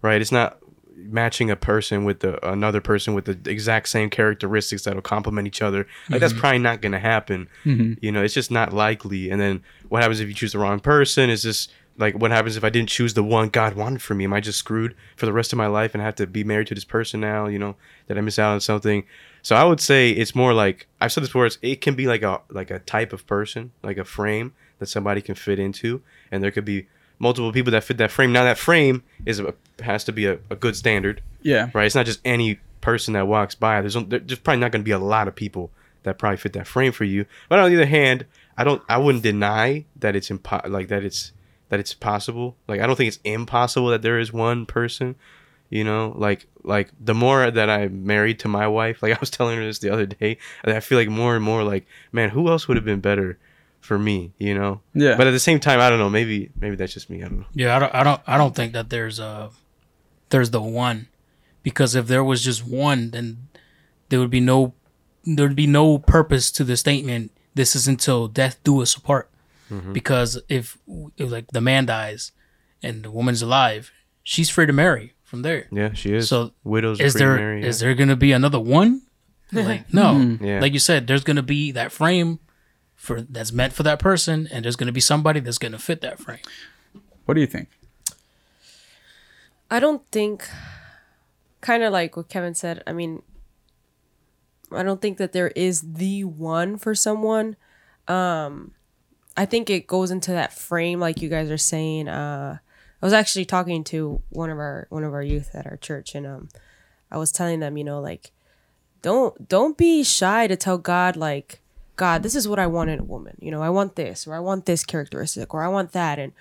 right? It's not matching a person with another person with the exact same characteristics that'll complement each other. Like that's probably not going to happen. Mm-hmm. You know, it's just not likely. And then what happens if you choose the wrong person? Is this like what happens if I didn't choose the one God wanted for me? Am I just screwed for the rest of my life and have to be married to this person now? You know, did I miss out on something? So I would say it's more like I've said this before. It can be like a type of person, like a frame that somebody can fit into, and there could be multiple people that fit that frame. Now that frame has to be a good standard. Yeah. Right. It's not just any person that walks by. There's probably not going to be a lot of people that probably fit that frame for you. But on the other hand, I wouldn't deny that it's that it's possible. Like I don't think it's impossible that there is one person. You know, like the more that I'm married to my wife, like I was telling her this the other day, that I feel like more and more like, man, who else would have been better for me, you know? Yeah. But at the same time, I don't know. Maybe that's just me. I don't know. Yeah, I don't think that there's the one, because if there was just one, then there would be no purpose to the statement. This is until death do us apart. Mm-hmm. Because if like the man dies and the woman's alive, she's free to marry from there. Yeah, she is. So widows is free there to marry, is there gonna be another one? Like no. Mm-hmm. Yeah. Like you said, there's gonna be that frame that's meant for that person, and there's going to be somebody that's going to fit that frame. What do you think? I don't think, kind of like what Kevin said, I mean, I don't think that there is the one for someone. I think it goes into that frame, like you guys are saying. I was actually talking to one of our youth at our church, and I was telling them, you know, like, don't be shy to tell God, like, God, this is what I want in a woman. You know, I want this, or I want this characteristic, or I want that, and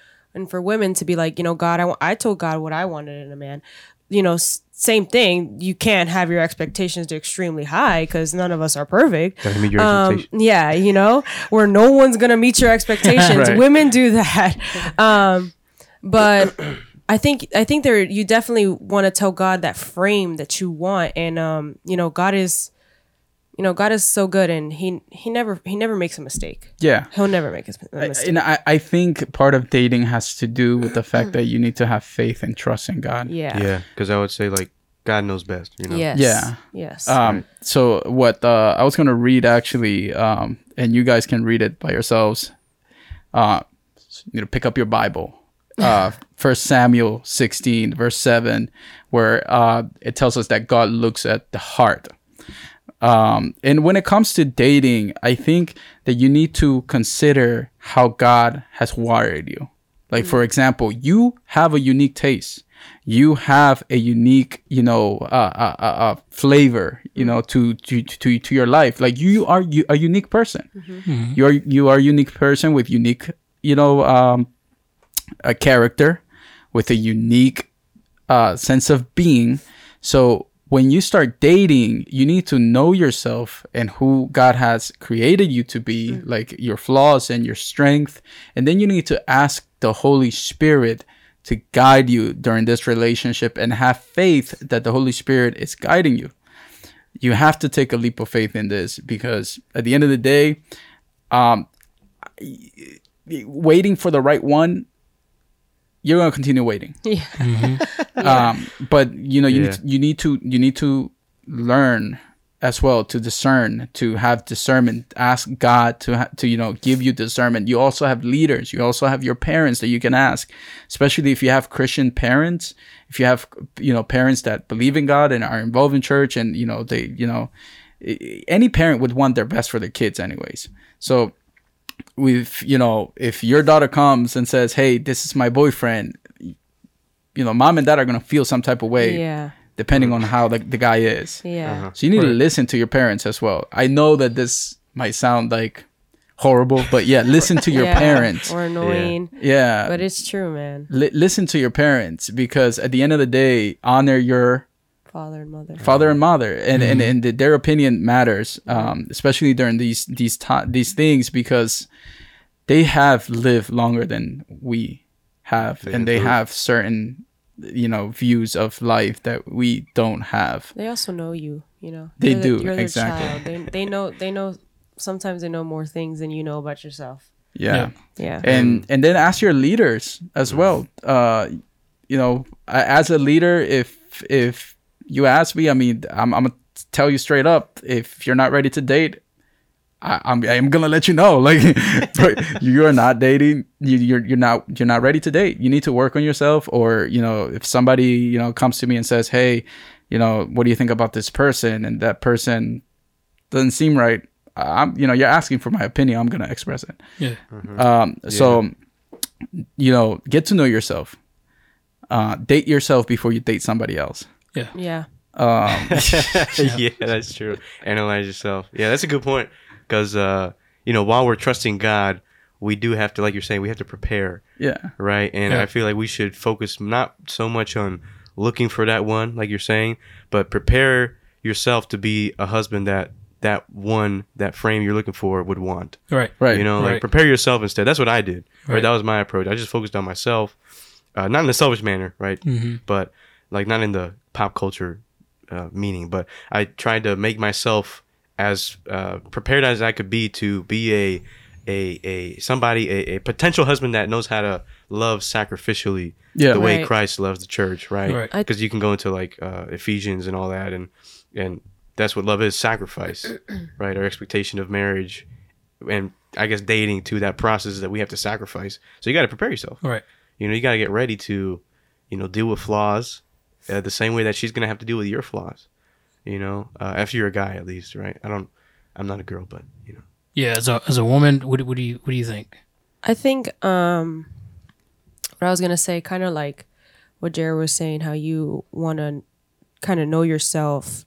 for women to be like, you know, God, I told God what I wanted in a man. You know, same thing. You can't have your expectations to extremely high because none of us are perfect. Gotta meet your expectations. Yeah, you know, where no one's gonna meet your expectations. Right. Women do that, but I think there you definitely want to tell God that frame that you want, and you know, God is so good, and he never makes a mistake. Yeah, he'll never make a mistake. I think part of dating has to do with the fact that you need to have faith and trust in God. Yeah, yeah. Because I would say, like, God knows best. You know. Yes. Yeah. Yes. Right. So what I was gonna read actually, and you guys can read it by yourselves. You know, pick up your Bible. 1 Samuel 16 verse 7, where it tells us that God looks at the heart. And when it comes to dating, I think that you need to consider how God has wired you. Like, for example, you have a unique taste. You have a unique, you know, flavor, you know, to your life. Like, you are a unique person. Mm-hmm. Mm-hmm. You are a unique person with unique, you know, a character, with a unique sense of being. So when you start dating, you need to know yourself and who God has created you to be, like your flaws and your strength. And then you need to ask the Holy Spirit to guide you during this relationship, and have faith that the Holy Spirit is guiding you. You have to take a leap of faith in this, because at the end of the day, waiting for the right one, you're going to continue waiting. Yeah. Mm-hmm. But you know, you need to learn as well to discern, to have discernment, ask God to, you know, give you discernment. You also have leaders. You also have your parents that you can ask, especially if you have Christian parents, if you have, you know, parents that believe in God and are involved in church, and, you know, they, you know, any parent would want their best for their kids anyways. So, you know, if your daughter comes and says, "Hey, this is my boyfriend," you know, mom and dad are gonna feel some type of way, depending on how the guy is. Yeah. Uh-huh. So you need to listen to your parents as well. I know that this might sound like horrible, but listen to your parents. Or annoying. Yeah. But it's true, man. Listen to your parents, because at the end of the day, honor your father and mother, and their opinion matters, especially during these things, because they have lived longer than we have, and they have certain, you know, views of life that we don't have. They also know you know, they do. You're exactly child. They know sometimes they know more things than you know about yourself. And then ask your leaders as well. You know, as a leader, if you ask me, I mean, I'm gonna tell you straight up, if you're not ready to date, I'm gonna let you know. Like, you're not dating. You're not ready to date. You need to work on yourself. Or, you know, if somebody, you know, comes to me and says, "Hey, you know, what do you think about this person?" and that person doesn't seem right, you know, you're asking for my opinion. I'm gonna express it. Yeah. Mm-hmm. So, you know, get to know yourself. Date yourself before you date somebody else. Yeah. Yeah, that's true. Analyze yourself. Yeah, that's a good point, because you know, while we're trusting God, we do have to, like you're saying, we have to prepare. Yeah. Right. And I feel like we should focus not so much on looking for that one, like you're saying, but prepare yourself to be a husband that frame you're looking for would want. Right. You know, like, prepare yourself instead. That's what I did. Right. That was my approach. I just focused on myself, not in a selfish manner, right? Mm-hmm. But like, not in the pop culture meaning, but I tried to make myself as prepared as I could be to be a potential husband that knows how to love sacrificially the way Christ loves the church, right? Because you can go into like Ephesians and all that, and that's what love is, sacrifice, right? Our expectation of marriage, and I guess dating too, that process that we have to sacrifice. So you got to prepare yourself, right? You know, you got to get ready to you know, deal with flaws the same way that she's going to have to deal with your flaws, you know, if you're a guy at least, right? I'm not a girl, but, you know. Yeah, as a woman, what do you think? I think what I was going to say, kind of like what Jared was saying, how you want to kind of know yourself.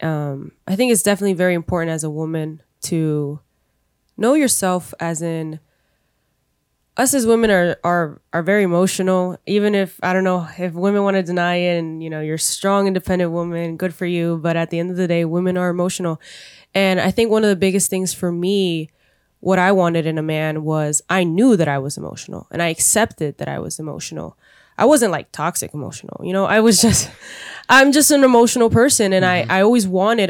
I think it's definitely very important as a woman to know yourself, as in us as women are very emotional. Even if, I don't know, if women want to deny it and, you know, you're a strong, independent woman, good for you. But at the end of the day, women are emotional. And I think one of the biggest things for me, what I wanted in a man was, I knew that I was emotional and I accepted that I was emotional. I wasn't like toxic emotional, you know, I'm just an emotional person. And mm-hmm. I always wanted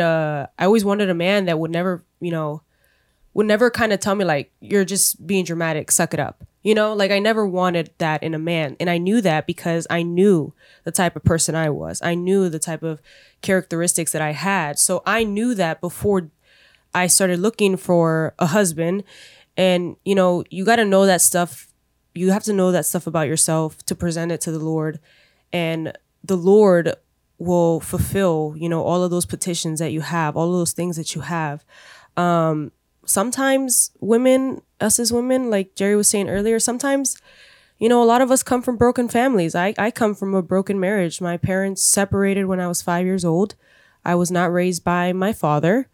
a man that would never, you know, kind of tell me like, you're just being dramatic, suck it up. You know, like I never wanted that in a man. And I knew that because I knew the type of person I was. I knew the type of characteristics that I had. So I knew that before I started looking for a husband. And, you know, you got to know that stuff. You have to know that stuff about yourself to present it to the Lord. And the Lord will fulfill, you know, all of those petitions that you have, all of those things that you have. Sometimes women, us as women, like Jerry was saying earlier, sometimes, you know, a lot of us come from broken families. I come from a broken marriage. My parents separated when I was 5 years old. I was not raised by my father.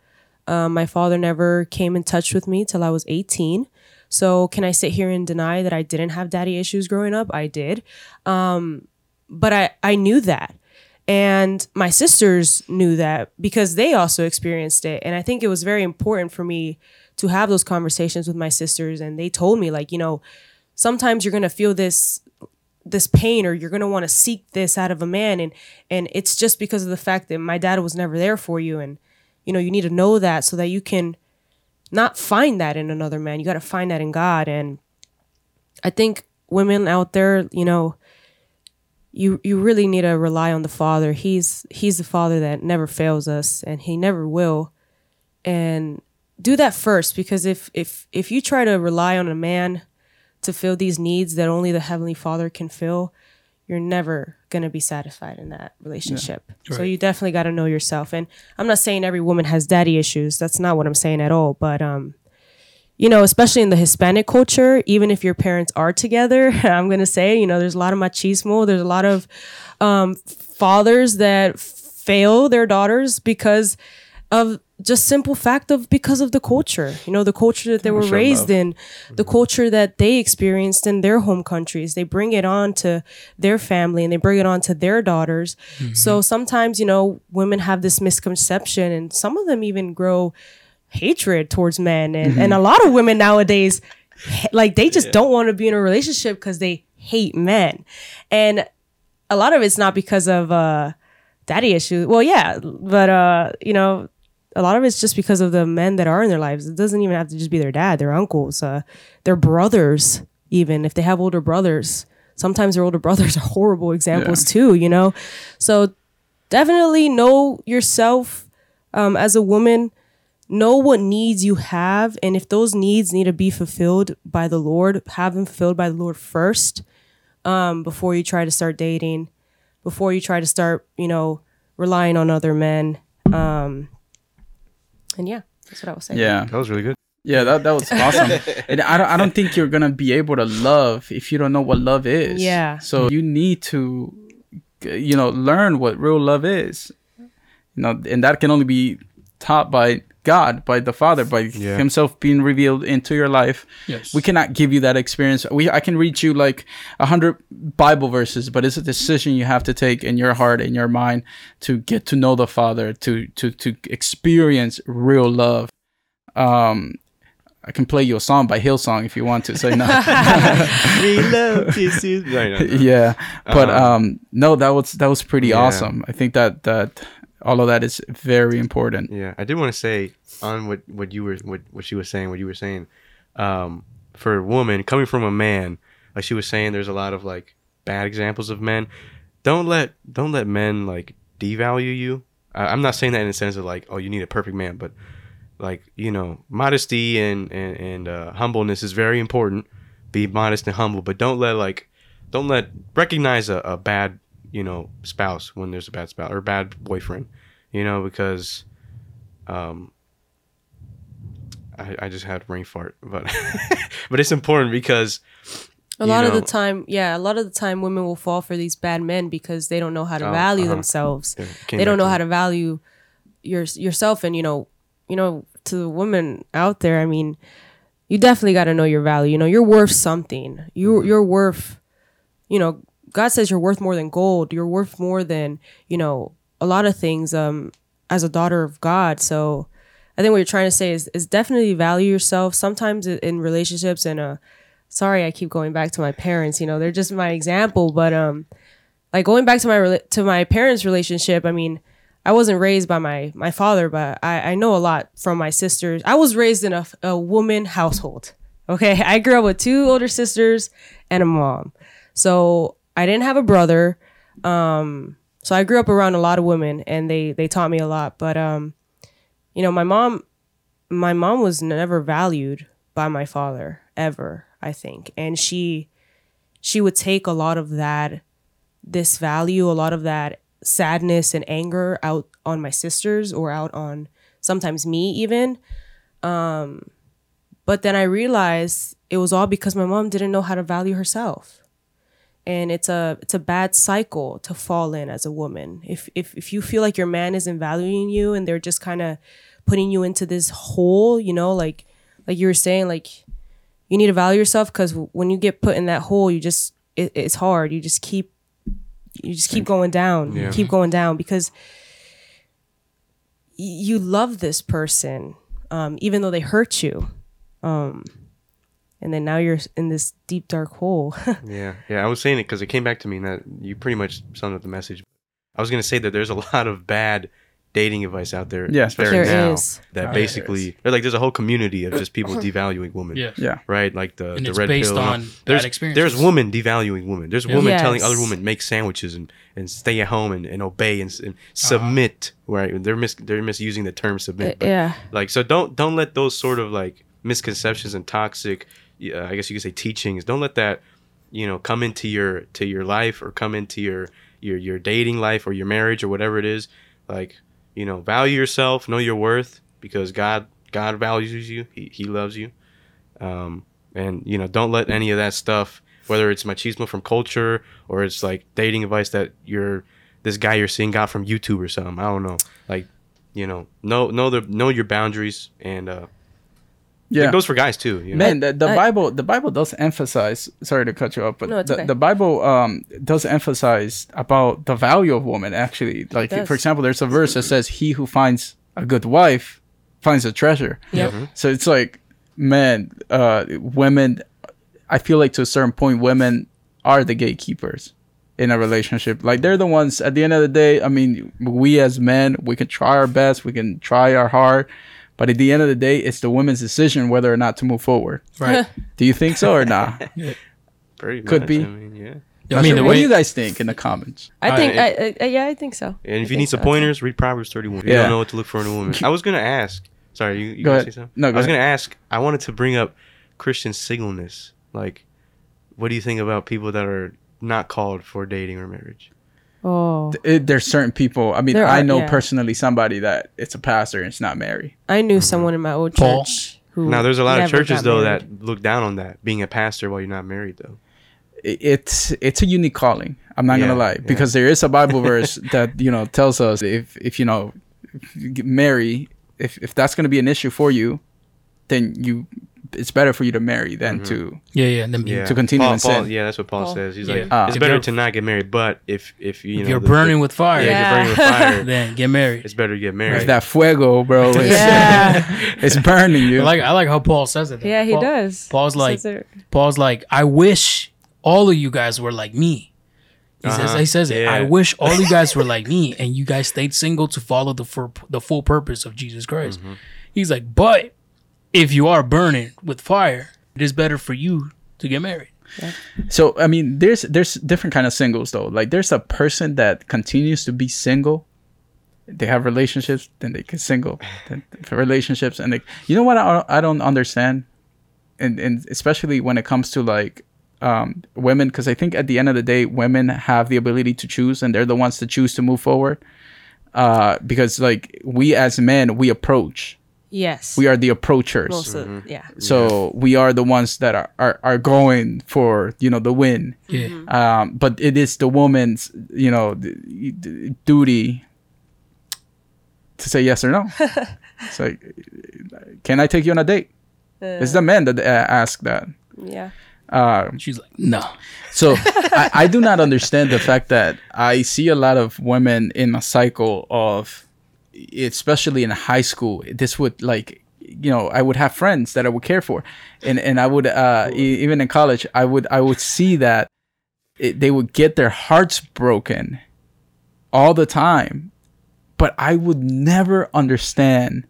My father never came in touch with me till I was 18. So can I sit here and deny that I didn't have daddy issues growing up? I did. But I knew that. And my sisters knew that because they also experienced it. And I think it was very important for me to have those conversations with my sisters. And they told me, like, you know, sometimes you're going to feel this pain, or you're going to want to seek this out of a man. And it's just because of the fact that my dad was never there for you. And, you know, you need to know that so that you can not find that in another man. You got to find that in God. And I think women out there, you know, You really need to rely on the Father. He's the Father that never fails us, and He never will. And do that first, because if you try to rely on a man to fill these needs that only the Heavenly Father can fill, you're never going to be satisfied in that relationship. Yeah, right. So you definitely got to know yourself. And I'm not saying every woman has daddy issues. That's not what I'm saying at all. But you know, especially in the Hispanic culture, even if your parents are together, I'm going to say, you know, there's a lot of machismo. There's a lot of fathers that fail their daughters because of just simple fact of because of the culture, you know, the culture that they were raised in, the culture that they experienced in their home countries. They bring it on to their family and they bring it on to their daughters. Mm-hmm. So sometimes, you know, women have this misconception, and some of them even grow hatred towards men, and a lot of women nowadays, like, they just don't want to be in a relationship because they hate men. And a lot of it's not because of daddy issues, but you know, a lot of it's just because of the men that are in their lives. It doesn't even have to just be their dad, their uncles, their brothers, even if they have older brothers. Sometimes their older brothers are horrible examples too, you know. So definitely know yourself as a woman. Know what needs you have, and if those needs need to be fulfilled by the Lord, have them fulfilled by the Lord first, before you try to start dating, before you try to start, you know, relying on other men. And yeah, that's what I was saying. Yeah, that was really good. Yeah, that was awesome. And I don't think you're going to be able to love if you don't know what love is. Yeah. So you need to, you know, learn what real love is. You know, and that can only be taught by God, by the Father, by Himself being revealed into your life. Yes. We cannot give you that experience. I can read you like 100 Bible verses, but it's a decision you have to take in your heart, in your mind, to get to know the Father, to experience real love. I can play you a song by Hillsong if you want to. Say no. We love Jesus. No. Yeah, but no, that was pretty awesome. I think that. All of that is very important. Yeah, I did want to say on what you were saying, for a woman coming from a man, like she was saying, there's a lot of like bad examples of men. Don't let men like devalue you. I'm not saying that in the sense of like, oh, you need a perfect man, but like, you know, modesty and humbleness is very important. Be modest and humble, but don't let like Don't let recognize a bad, you know, spouse when there's a bad spouse or bad boyfriend, you know, because I just had brain fart, but but it's important because a lot of the time women will fall for these bad men because they don't know how to value themselves. They don't know how to value yourself. And you know, to the women out there, I mean, you definitely got to know your value. You know, you're worth something. You're worth, you know, God says you're worth more than gold. You're worth more than, you know, a lot of things as a daughter of God. So I think what you're trying to say is definitely value yourself. Sometimes in relationships and sorry, I keep going back to my parents, you know, they're just my example. But like going back to my parents' relationship, I mean, I wasn't raised by my father, but I know a lot from my sisters. I was raised in a woman household. Okay, I grew up with two older sisters and a mom. So I didn't have a brother. So I grew up around a lot of women and they taught me a lot. But, you know, my mom was never valued by my father ever, I think. And she would take a lot of that disvalue, a lot of that sadness and anger out on my sisters or out on sometimes me even. But then I realized it was all because my mom didn't know how to value herself. And it's a bad cycle to fall in as a woman. If you feel like your man isn't valuing you and they're just kind of putting you into this hole, you know, like you were saying, like you need to value yourself, because when you get put in that hole, it's hard. You just keep going down. Yeah. You keep going down because you love this person, even though they hurt you. And then now you're in this deep, dark hole. Yeah. I was saying it because it came back to me, and that you pretty much summed up the message. I was going to say that there's a lot of bad dating advice out there. Yes, there now is. That basically, they're like, there's a whole community of just people devaluing women. Yeah. Right? Like the red pill. On bad experiences. There's women devaluing women. There's women telling other women, make sandwiches and stay at home and obey and submit. Right? They're misusing the term submit. But, yeah. Like, so don't let those sort of like misconceptions and toxic, I guess you could say, teachings. Don't let that, you know, come into your life or come into your dating life or your marriage or whatever it is. Like, you know, value yourself, know your worth, because God values you. He loves you. And, you know, don't let any of that stuff, whether it's machismo from culture or it's like dating advice that this guy you're seeing got from YouTube or something. I don't know. Like, you know, know your boundaries. And it goes for guys too. You know? Man, the Bible does emphasize, sorry to cut you off, but the Bible does emphasize about the value of woman, actually. Like, for example, there's a verse that says, he who finds a good wife finds a treasure. Yep. Mm-hmm. So it's like, man, women, I feel like to a certain point, women are the gatekeepers in a relationship. Like, they're the ones, at the end of the day, I mean, we as men, we can try our best, we can try our hard. But at the end of the day, it's the women's decision whether or not to move forward. Right. Do you think so or not? Yeah. Pretty Could much. Be. I mean, yeah. I mean, what do you guys think in the comments? I think, I think so. And if you need some pointers, read Proverbs 31. You don't know what to look for in a woman. I was going to ask. Sorry, you going to say something? No, I was going to ask. I wanted to bring up Christian singleness. Like, what do you think about people that are not called for dating or marriage? Oh, there's certain people. I mean, I know personally somebody that it's a pastor and it's not married. I knew someone in my old church. Who now, there's a lot of churches though that look down on that, being a pastor while you're not married though. It's a unique calling. I'm not gonna lie, because there is a Bible verse that, you know, tells us if you know, marry, if that's gonna be an issue for you, then it's better for you to marry than to to continue in sin. Yeah, that's what Paul says. He's like, it's better to not get married, but if you know, you're burning with fire, if you're burning with fire, then get married. It's better to get married. It's that fuego, bro. It's, it's burning you. I like how Paul says it. Yeah, he does. Paul's like, I wish all of you guys were like me. He says it. I wish all you guys were like me, and you guys stayed single to follow the full purpose of Jesus Christ. Mm-hmm. He's like, but if you are burning with fire, it is better for you to get married. Yeah. So, I mean, there's different kind of singles, though. Like, there's a person that continues to be single. They have relationships, then they get single. Then relationships. And you know what I don't understand? And especially when it comes to, like, women, because I think at the end of the day, women have the ability to choose, and they're the ones that choose to move forward. Because like we as men, we approach. Yes. We are the approachers. Also, mm-hmm. Yeah. So we are the ones that are going for, you know, the win. Yeah. Mm-hmm. But it is the woman's, you know, duty to say yes or no. It's like, can I take you on a date? It's the men that ask that. Yeah. She's like, no. So I do not understand the fact that I see a lot of women in a cycle of, especially in high school, this would, like, you know, I would have friends that I would care for, and I would even in college I would see that they would get their hearts broken all the time, but I would never understand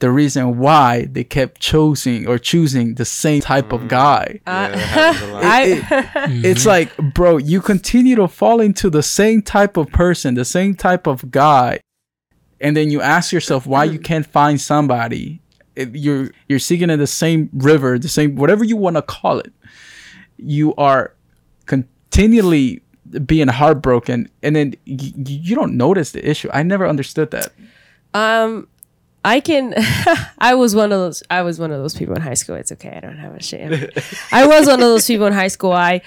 the reason why they kept choosing the same type of guy. It's like, bro, you continue to fall into the same type of person, the same type of guy, and then you ask yourself why you can't find somebody. You're sinking in the same river, the same whatever you want to call it. You are continually being heartbroken, and then you don't notice the issue. I never understood that. I was one of those people in high school. It's okay. I don't have a shame. I was one of those people in high school. I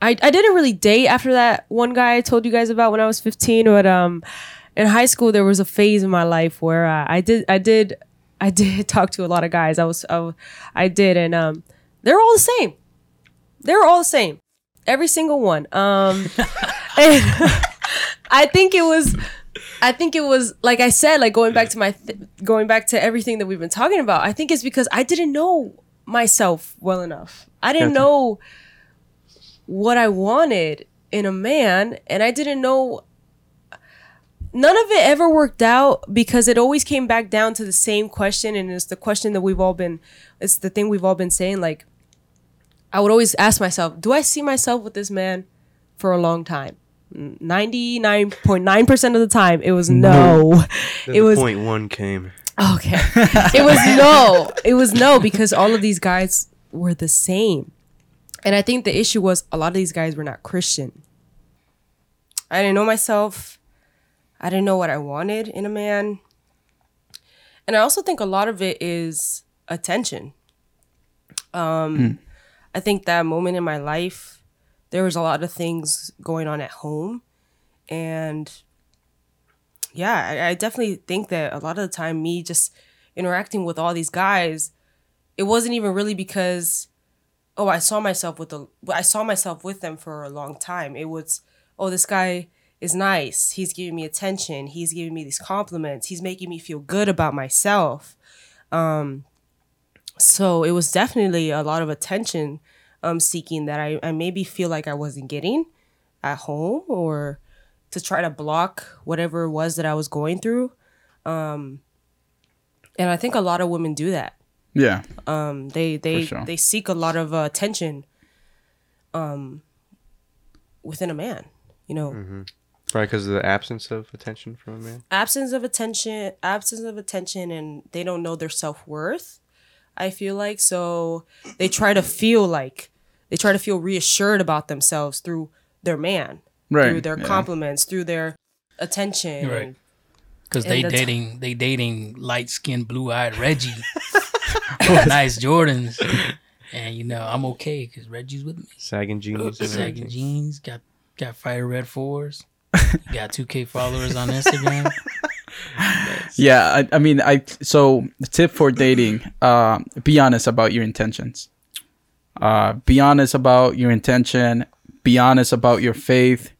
didn't really date after that one guy I told you guys about when I was 15, but in high school there was a phase in my life where I did talk to a lot of guys. I did, and they're all the same. They're all the same. Every single one. And I think it was like I said, like going back to everything that we've been talking about. I think it's because I didn't know myself well enough. I didn't know what I wanted in a man, and I didn't know. None of it ever worked out because it always came back down to the same question, and it's the question that it's the thing we've all been saying. Like, I would always ask myself, do I see myself with this man for a long time? 99.9% of the time it was no. Then it was 0.1 came. Okay. It was no because all of these guys were the same. And I think the issue was a lot of these guys were not Christian. I didn't know myself. I didn't know what I wanted in a man. And I also think a lot of it is attention. I think that moment in my life, there was a lot of things going on at home. And yeah, I definitely think that a lot of the time me just interacting with all these guys, it wasn't even really because, oh, I saw myself with them for a long time. It was, oh, this guy is nice. He's giving me attention. He's giving me these compliments. He's making me feel good about myself. So it was definitely a lot of attention seeking that I maybe feel like I wasn't getting at home, or to try to block whatever it was that I was going through. And I think a lot of women do that. Yeah. They seek a lot of attention within a man, you know. Mm-hmm. Probably because of the absence of attention from a man. Absence of attention, and they don't know their self-worth, I feel like. So they try to feel like, they try to feel reassured about themselves through their man, right, through their compliments, through their attention, right? Because they dating light-skinned, blue-eyed Reggie, nice Jordans, and you know I'm okay because Reggie's with me. Sagging jeans, got fire red 4s, got 2K followers on Instagram. Yeah, I mean, so the tip for dating: be honest about your intentions. Be honest about your intention. Be honest about your faith.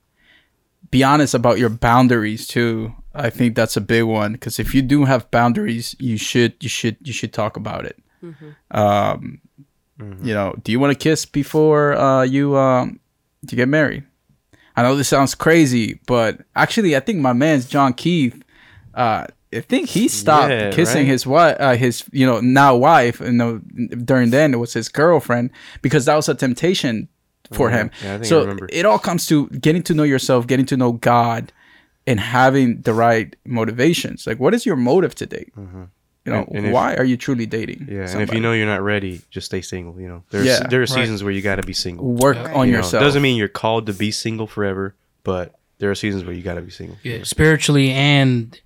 Be honest about your boundaries too. I think that's a big one, because if you do have boundaries, you should talk about it. Mm-hmm. You know, do you want to kiss before you get married? I know this sounds crazy, but actually, I think my man's John Keith. I think he stopped kissing his wife, his, you know, now wife, and during then it was his girlfriend, because that was a temptation for him. Yeah, so it all comes to getting to know yourself, getting to know God, and having the right motivations. Like, what is your motive to date? Mm-hmm. You know, and why are you truly dating? Yeah, somebody? And if you know you're not ready, just stay single. You know, there are seasons where you got to be single. Work on yourself. Doesn't mean you're called to be single forever, but there are seasons where you got to be single. Yeah, spiritually and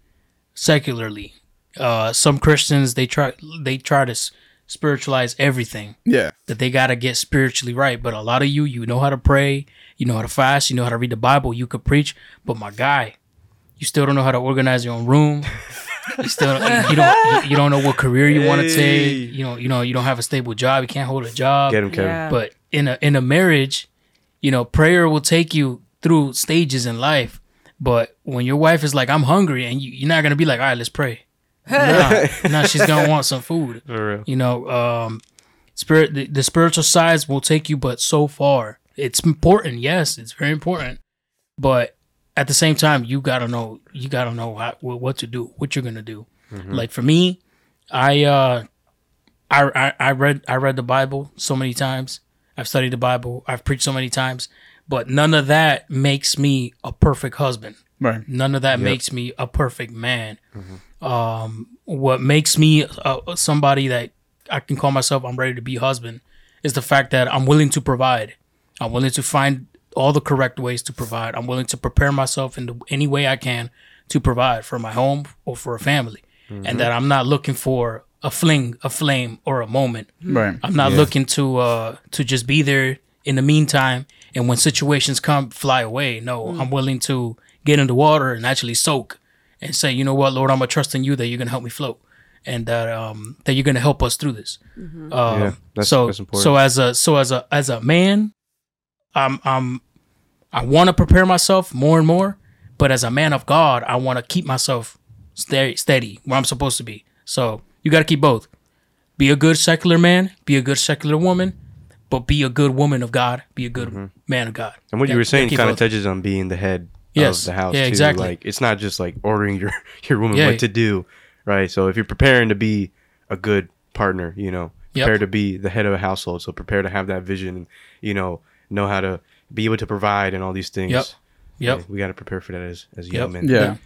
secularly. Some Christians they try to spiritualize everything. Yeah, that they got to get spiritually right. But a lot of you know how to pray, you know how to fast, you know how to read the Bible, you could preach. But my guy, you still don't know how to organize your own room. You don't know what career you want to take. You don't have a stable job. You can't hold a job. Get him, Kevin. Yeah. But in a marriage, you know, prayer will take you through stages in life. But when your wife is like, "I'm hungry," and you're not gonna be like, "All right, let's pray." No, she's gonna want some food. For real. You know, the spiritual sides will take you, but so far, it's important. Yes, it's very important, but at the same time, you gotta know what to do, what you're gonna do. Mm-hmm. Like for me, I read the Bible so many times. I've studied the Bible. I've preached so many times, but none of that makes me a perfect husband. Right. None of that makes me a perfect man. Mm-hmm. What makes me somebody that I can call myself, I'm ready to be husband, is the fact that I'm willing to provide. I'm willing to find all the correct ways to provide. I'm willing to prepare myself in any way I can to provide for my home or for a family. Mm-hmm. And that I'm not looking for a fling, a flame, or a moment. Right. I'm not looking to just be there in the meantime. And when situations come, fly away. No, I'm willing to get in the water and actually soak and say, you know what, Lord, I'm going to trust in you that you're going to help me float. And that you're going to help us through this. Mm-hmm. That's important. So as a man, I want to prepare myself more and more, but as a man of God, I want to keep myself steady where I'm supposed to be. So you got to keep both. Be a good secular man, be a good secular woman, but be a good woman of God, be a good man of God. And what you were saying kind of touches on being the head of the house too. Exactly. Like, it's not just like ordering your woman what to do, right? So if you're preparing to be a good partner, you know, prepare to be the head of a household, so prepare to have that vision and, you know how to be able to provide and all these things. Yep. Like, we got to prepare for that as young men. Yeah.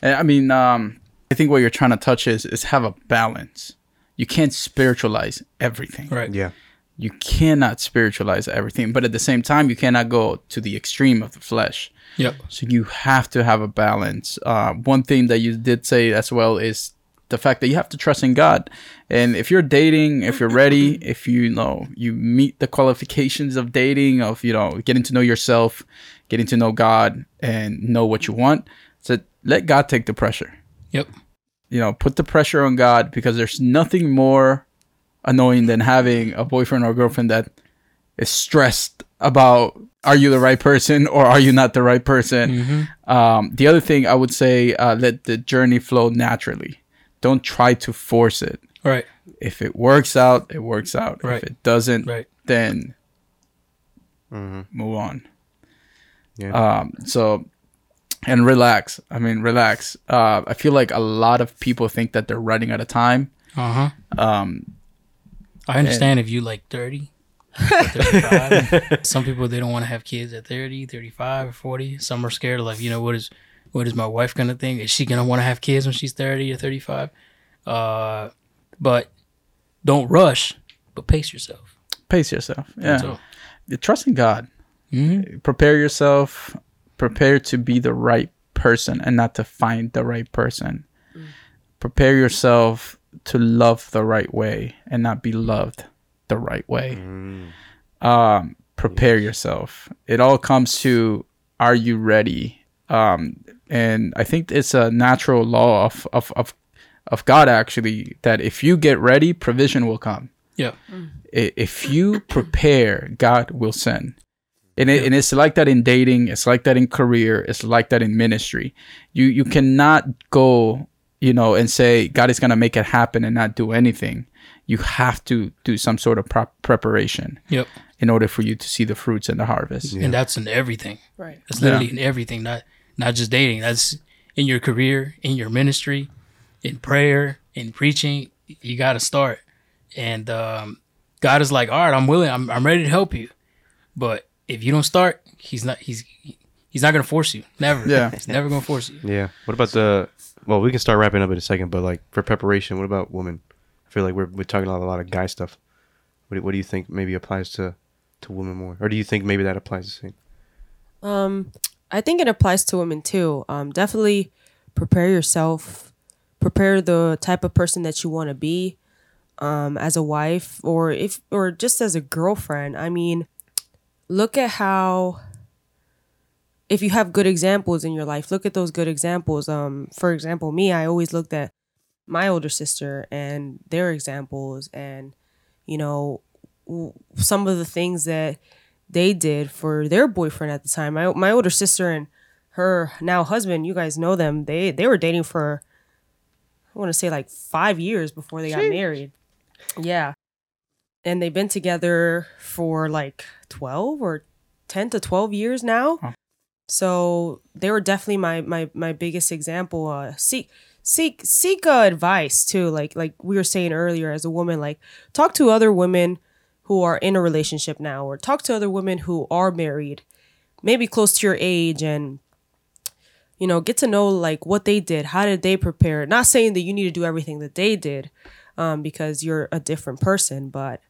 And I mean, I think what you're trying to touch is have a balance. You can't spiritualize everything. Right. Yeah. You cannot spiritualize everything, but at the same time, you cannot go to the extreme of the flesh. Yep. So you have to have a balance. One thing that you did say as well is the fact that you have to trust in God. And if you're dating, if you're ready, if you know you meet the qualifications of dating, of, you know, getting to know yourself, getting to know God and know what you want, so let God take the pressure. Yep. You know, put the pressure on God, because there's nothing more annoying than having a boyfriend or girlfriend that is stressed about, are you the right person or are you not the right person? Mm-hmm. The other thing I would say, let the journey flow naturally. Don't try to force it. Right. If it works out, it works out. Right. If it doesn't, then move on. Yeah. And relax. I mean, relax. I feel like a lot of people think that they're running out of time. Uh-huh. I understand if you like 30, 35. Some people, they don't want to have kids at 30, 35, or 40. Some are scared of, like, you know, what is my wife going to think? Is she going to want to have kids when she's 30 or 35? But don't rush, but pace yourself. Pace yourself, yeah. Trust in God. Mm-hmm. Prepare yourself. Prepare to be the right person and not to find the right person. Mm-hmm. Prepare yourself to love the right way and not be loved the right way. Mm-hmm. Prepare yourself. It all comes to, are you ready? And I think it's a natural law of God, actually, that if you get ready, provision will come. Yeah. Mm. If you prepare, God will send. And it's like that in dating. It's like that in career. It's like that in ministry. You cannot go, you know, and say, God is going to make it happen and not do anything. You have to do some sort of preparation. Yep. In order for you to see the fruits and the harvest. Yeah. And that's in everything. Right. That's literally in everything. Not just dating. That's in your career, in your ministry, in prayer, in preaching. You got to start. And God is like, all right, I'm willing. I'm ready to help you. But if you don't start, he's not. He's He's not going to force you. Never. Yeah. He's never going to force you. Yeah. What about the, well, we can start wrapping up in a second, but like for preparation, what about women? I feel like we're talking a lot of guy stuff. What do you think maybe applies to women more? Or do you think maybe that applies the same? I think it applies to women too. Definitely prepare yourself. Prepare the type of person that you want to be as a wife or just as a girlfriend. I mean, look at how, if you have good examples in your life, look at those good examples. For example, me, I always looked at my older sister and their examples and, you know, some of the things that they did for their boyfriend at the time. My older sister and her now husband, you guys know them, they were dating for, I want to say like 5 years before they got married. Yeah. And they've been together for like 12 or 10 to 12 years now. Huh. So they were definitely my biggest example. Seek advice too. Like we were saying earlier, as a woman, like talk to other women who are in a relationship now, or talk to other women who are married, maybe close to your age, and, you know, get to know like what they did. How did they prepare? Not saying that you need to do everything that they did, because you're a different person, but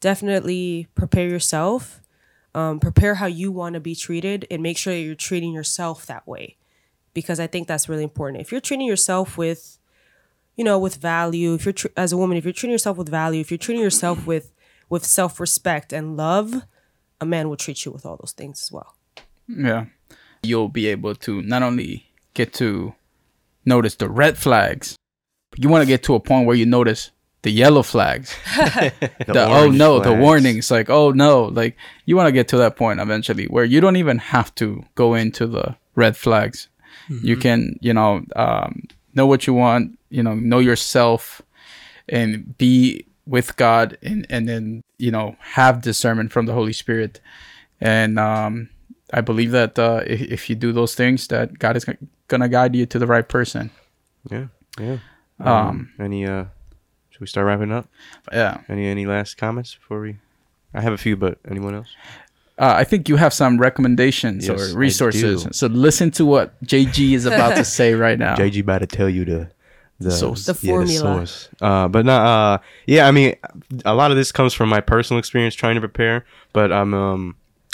definitely prepare yourself. Prepare how you want to be treated, and make sure that you're treating yourself that way, because I think that's really important. If you're treating yourself with, you know, with value, if you're as a woman, if you're treating yourself with value, if you're treating yourself with self-respect and love, a man will treat you with all those things as well. Yeah. You'll be able to not only get to notice the red flags, but you want to get to a point where you notice the yellow flags, the warnings, like, oh no, like you want to get to that point eventually where you don't even have to go into the red flags. Mm-hmm. You can, you know what you want, you know yourself, and be with God, and then, you know, have discernment from the Holy Spirit. And I believe that if you do those things, that God is gonna guide you to the right person. Yeah, yeah. Should we start wrapping up? Yeah. Any last comments before we? I have a few, but anyone else? I think you have some recommendations or resources. So listen to what JG is about to say right now. JG about to tell you the source, the formula. The source. I mean, a lot of this comes from my personal experience trying to prepare. But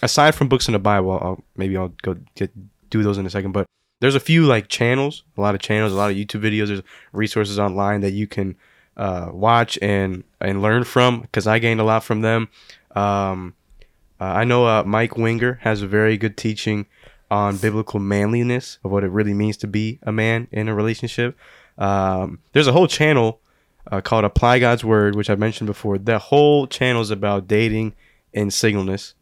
aside from books in the Bible, I'll go do those in a second. But there's a few like channels, a lot of channels, a lot of YouTube videos. There's resources online that you can watch and learn from, because I gained a lot from them. I know Mike Winger has a very good teaching on biblical manliness, of what it really means to be a man in a relationship. There's a whole channel called Apply God's Word, which I mentioned before. The whole channel is about dating and singleness,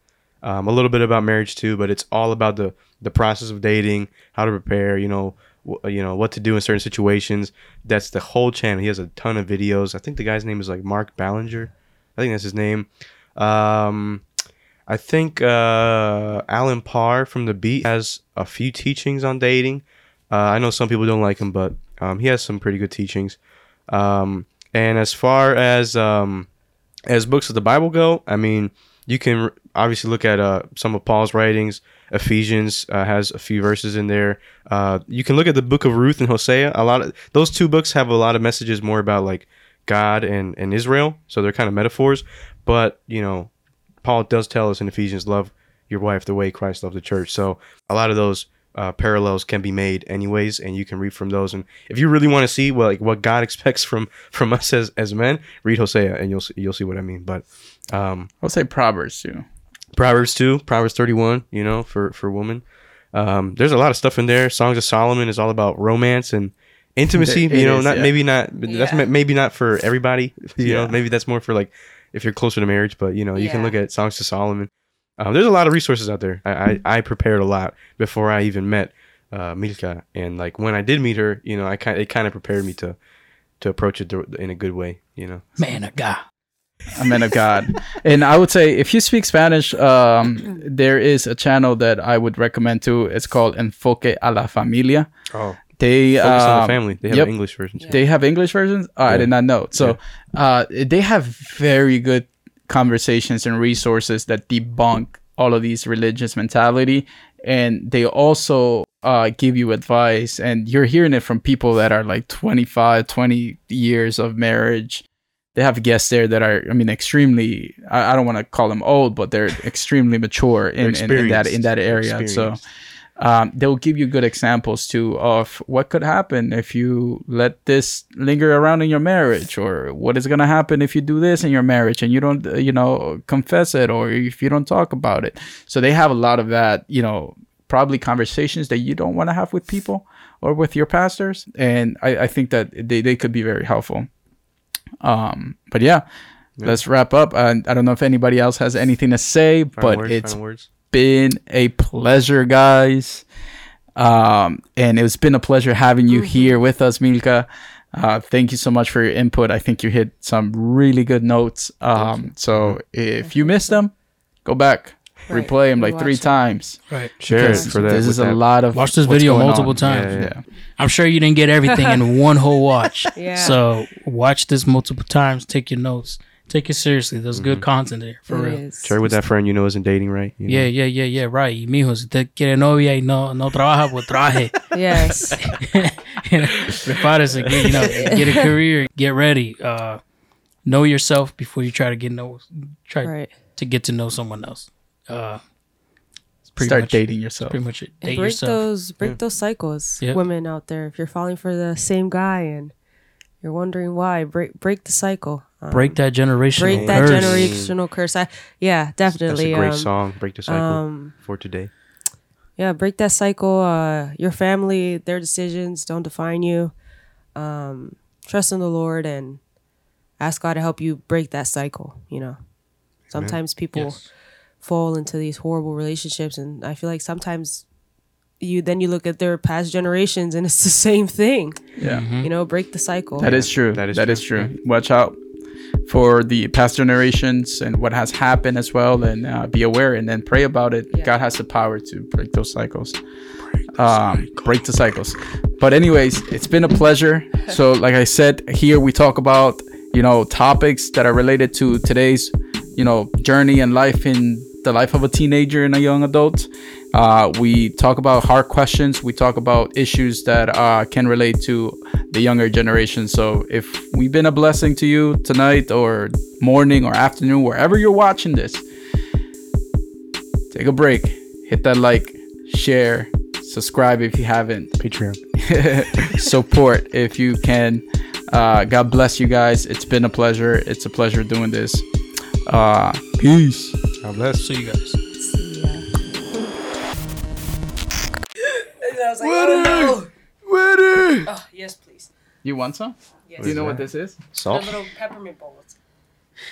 a little bit about marriage too, but it's all about the process of dating, how to prepare, you know what to do in certain situations. That's the whole channel. He has a ton of videos. I think the guy's name is like Mark Ballinger. I think that's his name. I think Alan Parr from The Beat has a few teachings on dating. I know some people don't like him, but he has some pretty good teachings. And as far as books of the Bible go, I mean, you can obviously look at some of Paul's writings. Ephesians has a few verses in there. You can look at the book of Ruth and Hosea. A lot of those two books have a lot of messages more about like God and Israel, so they're kind of metaphors. But you know, Paul does tell us in Ephesians, love your wife the way Christ loved the church. So a lot of those parallels can be made anyways, and you can read from those. And if you really want to see what God expects from us as men, read Hosea, and you'll see what I mean. But I'll say Proverbs too. Proverbs 31, you know, for women. There's a lot of stuff in there. Songs of Solomon is all about romance and intimacy. Maybe not for everybody. You know, maybe that's more for like if you're closer to marriage. But you know, you can look at Songs of Solomon. There's a lot of resources out there. I prepared a lot before I even met Mirka, and like when I did meet her, you know, it kind of prepared me to approach it in a good way. You know, man of God. A man of God. And I would say if you speak Spanish, there is a channel that I would recommend too. It's called Enfoque a la Familia. Oh, they focus on the family. They have English versions. Yeah. They have English versions? Oh, yeah. I did not know. So they have very good conversations and resources that debunk all of these religious mentality and they also give you advice, and you're hearing it from people that are like 20 years of marriage. They have guests there that are, I mean, extremely, I don't want to call them old, but they're extremely mature in that area. So they'll give you good examples too of what could happen if you let this linger around in your marriage, or what is going to happen if you do this in your marriage and you don't, confess it, or if you don't talk about it. So they have a lot of that, probably conversations that you don't want to have with people or with your pastors. And I think that they could be very helpful. But yeah, let's wrap up. I don't know if anybody else has anything to say, but it's been a pleasure, guys. And it's been a pleasure having you here with us, Mirka. Thank you so much for your input. I think you hit some really good notes. So if you missed them, go back. Right. Replay them like 3 times. Right. Share it for that. This is a lot of. Watch this video multiple times. Yeah. I'm sure you didn't get everything in one whole watch. Yeah. So watch this multiple times. Take your notes. Take it seriously. There's good content there for real. Share with that friend you know isn't dating, right? Yeah. Right. Y mijo, si usted quiere novia y no trabaja, pues traje. Yes. Prepárese. Get a career. Get ready. Know yourself before you try to get to know someone else. Dating yourself. Pretty much it. Break those cycles, women out there. If you're falling for the same guy and you're wondering why, break the cycle. Break that generational curse. Definitely. That's a great song. Break the cycle for today. Yeah, break that cycle. Your family, their decisions don't define you. Trust in the Lord and ask God to help you break that cycle. Sometimes people. Yes. Fall into these horrible relationships, and I feel like sometimes you look at their past generations and it's the same thing. Break the cycle. That is true. Watch out for the past generations and what has happened as well, and be aware and then pray about it. God has the power to break those cycles. Break the cycles. But anyways, it's been a pleasure. So like I said, here we talk about topics that are related to today's journey and life, in the life of a teenager and a young adult. We talk about hard questions. We talk about issues that can relate to the younger generation. So if we've been a blessing to you tonight or morning or afternoon, wherever you're watching this, take a break, hit that like, share, subscribe if you haven't, Patreon, support if you can. God bless you guys. It's been a pleasure. It's a pleasure doing this. Peace. God bless. See you guys. See ya. I was like, water. Oh, yes, please. You want some? Yes. Do you know what this is? Salt. The little peppermint bullets.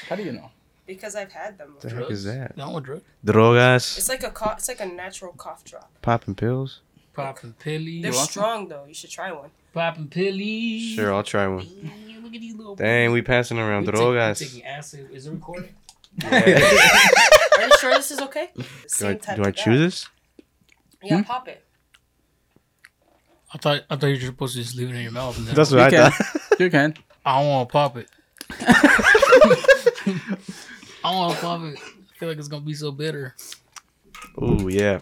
How do you know? Because I've had them. What the heck is that? No, drug. Drogas. It's like a natural cough drop. Popping pills. Popping pillies. They're strong though. You should try one. Popping pillies. Sure, I'll try one. Look at these little. Dang, we passing around drogas. Taking acid. Is it recording? Are you sure this is okay? Do I chew this? Yeah, pop it. I thought you were supposed to just leave it in your mouth. And that's what I thought. You can. I don't want to pop it. I don't want to pop it. I feel like it's gonna be so bitter. Oh yeah.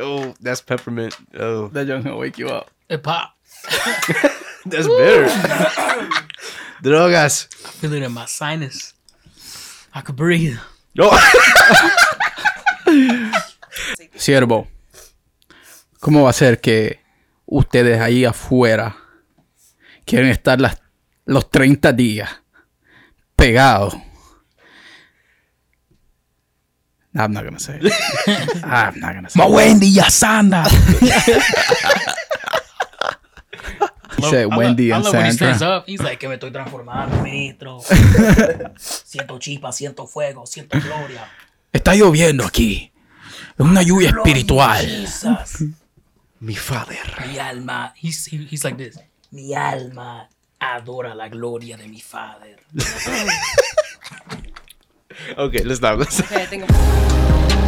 Oh, that's peppermint. Oh, that junk gonna wake you up. It pop. That's bitter. Drogas. I feel it in my sinus. I could breathe. Siervo, ¿cómo va a ser que ustedes ahí afuera quieren estar los 30 días pegados? I'm not gonna say it. I'm not gonna say it. Wendy Yasanda. He said Wendy and Sandra. I love when he stands up. He's like, que me estoy transformando, ministro. Siento chispa, siento fuego, siento gloria. Está lloviendo aquí. Es una lluvia espiritual. Jesus. Mi father. Mi alma. He's like this. Mi alma adora la gloria de mi father. Okay, let's stop. Okay, I think I'm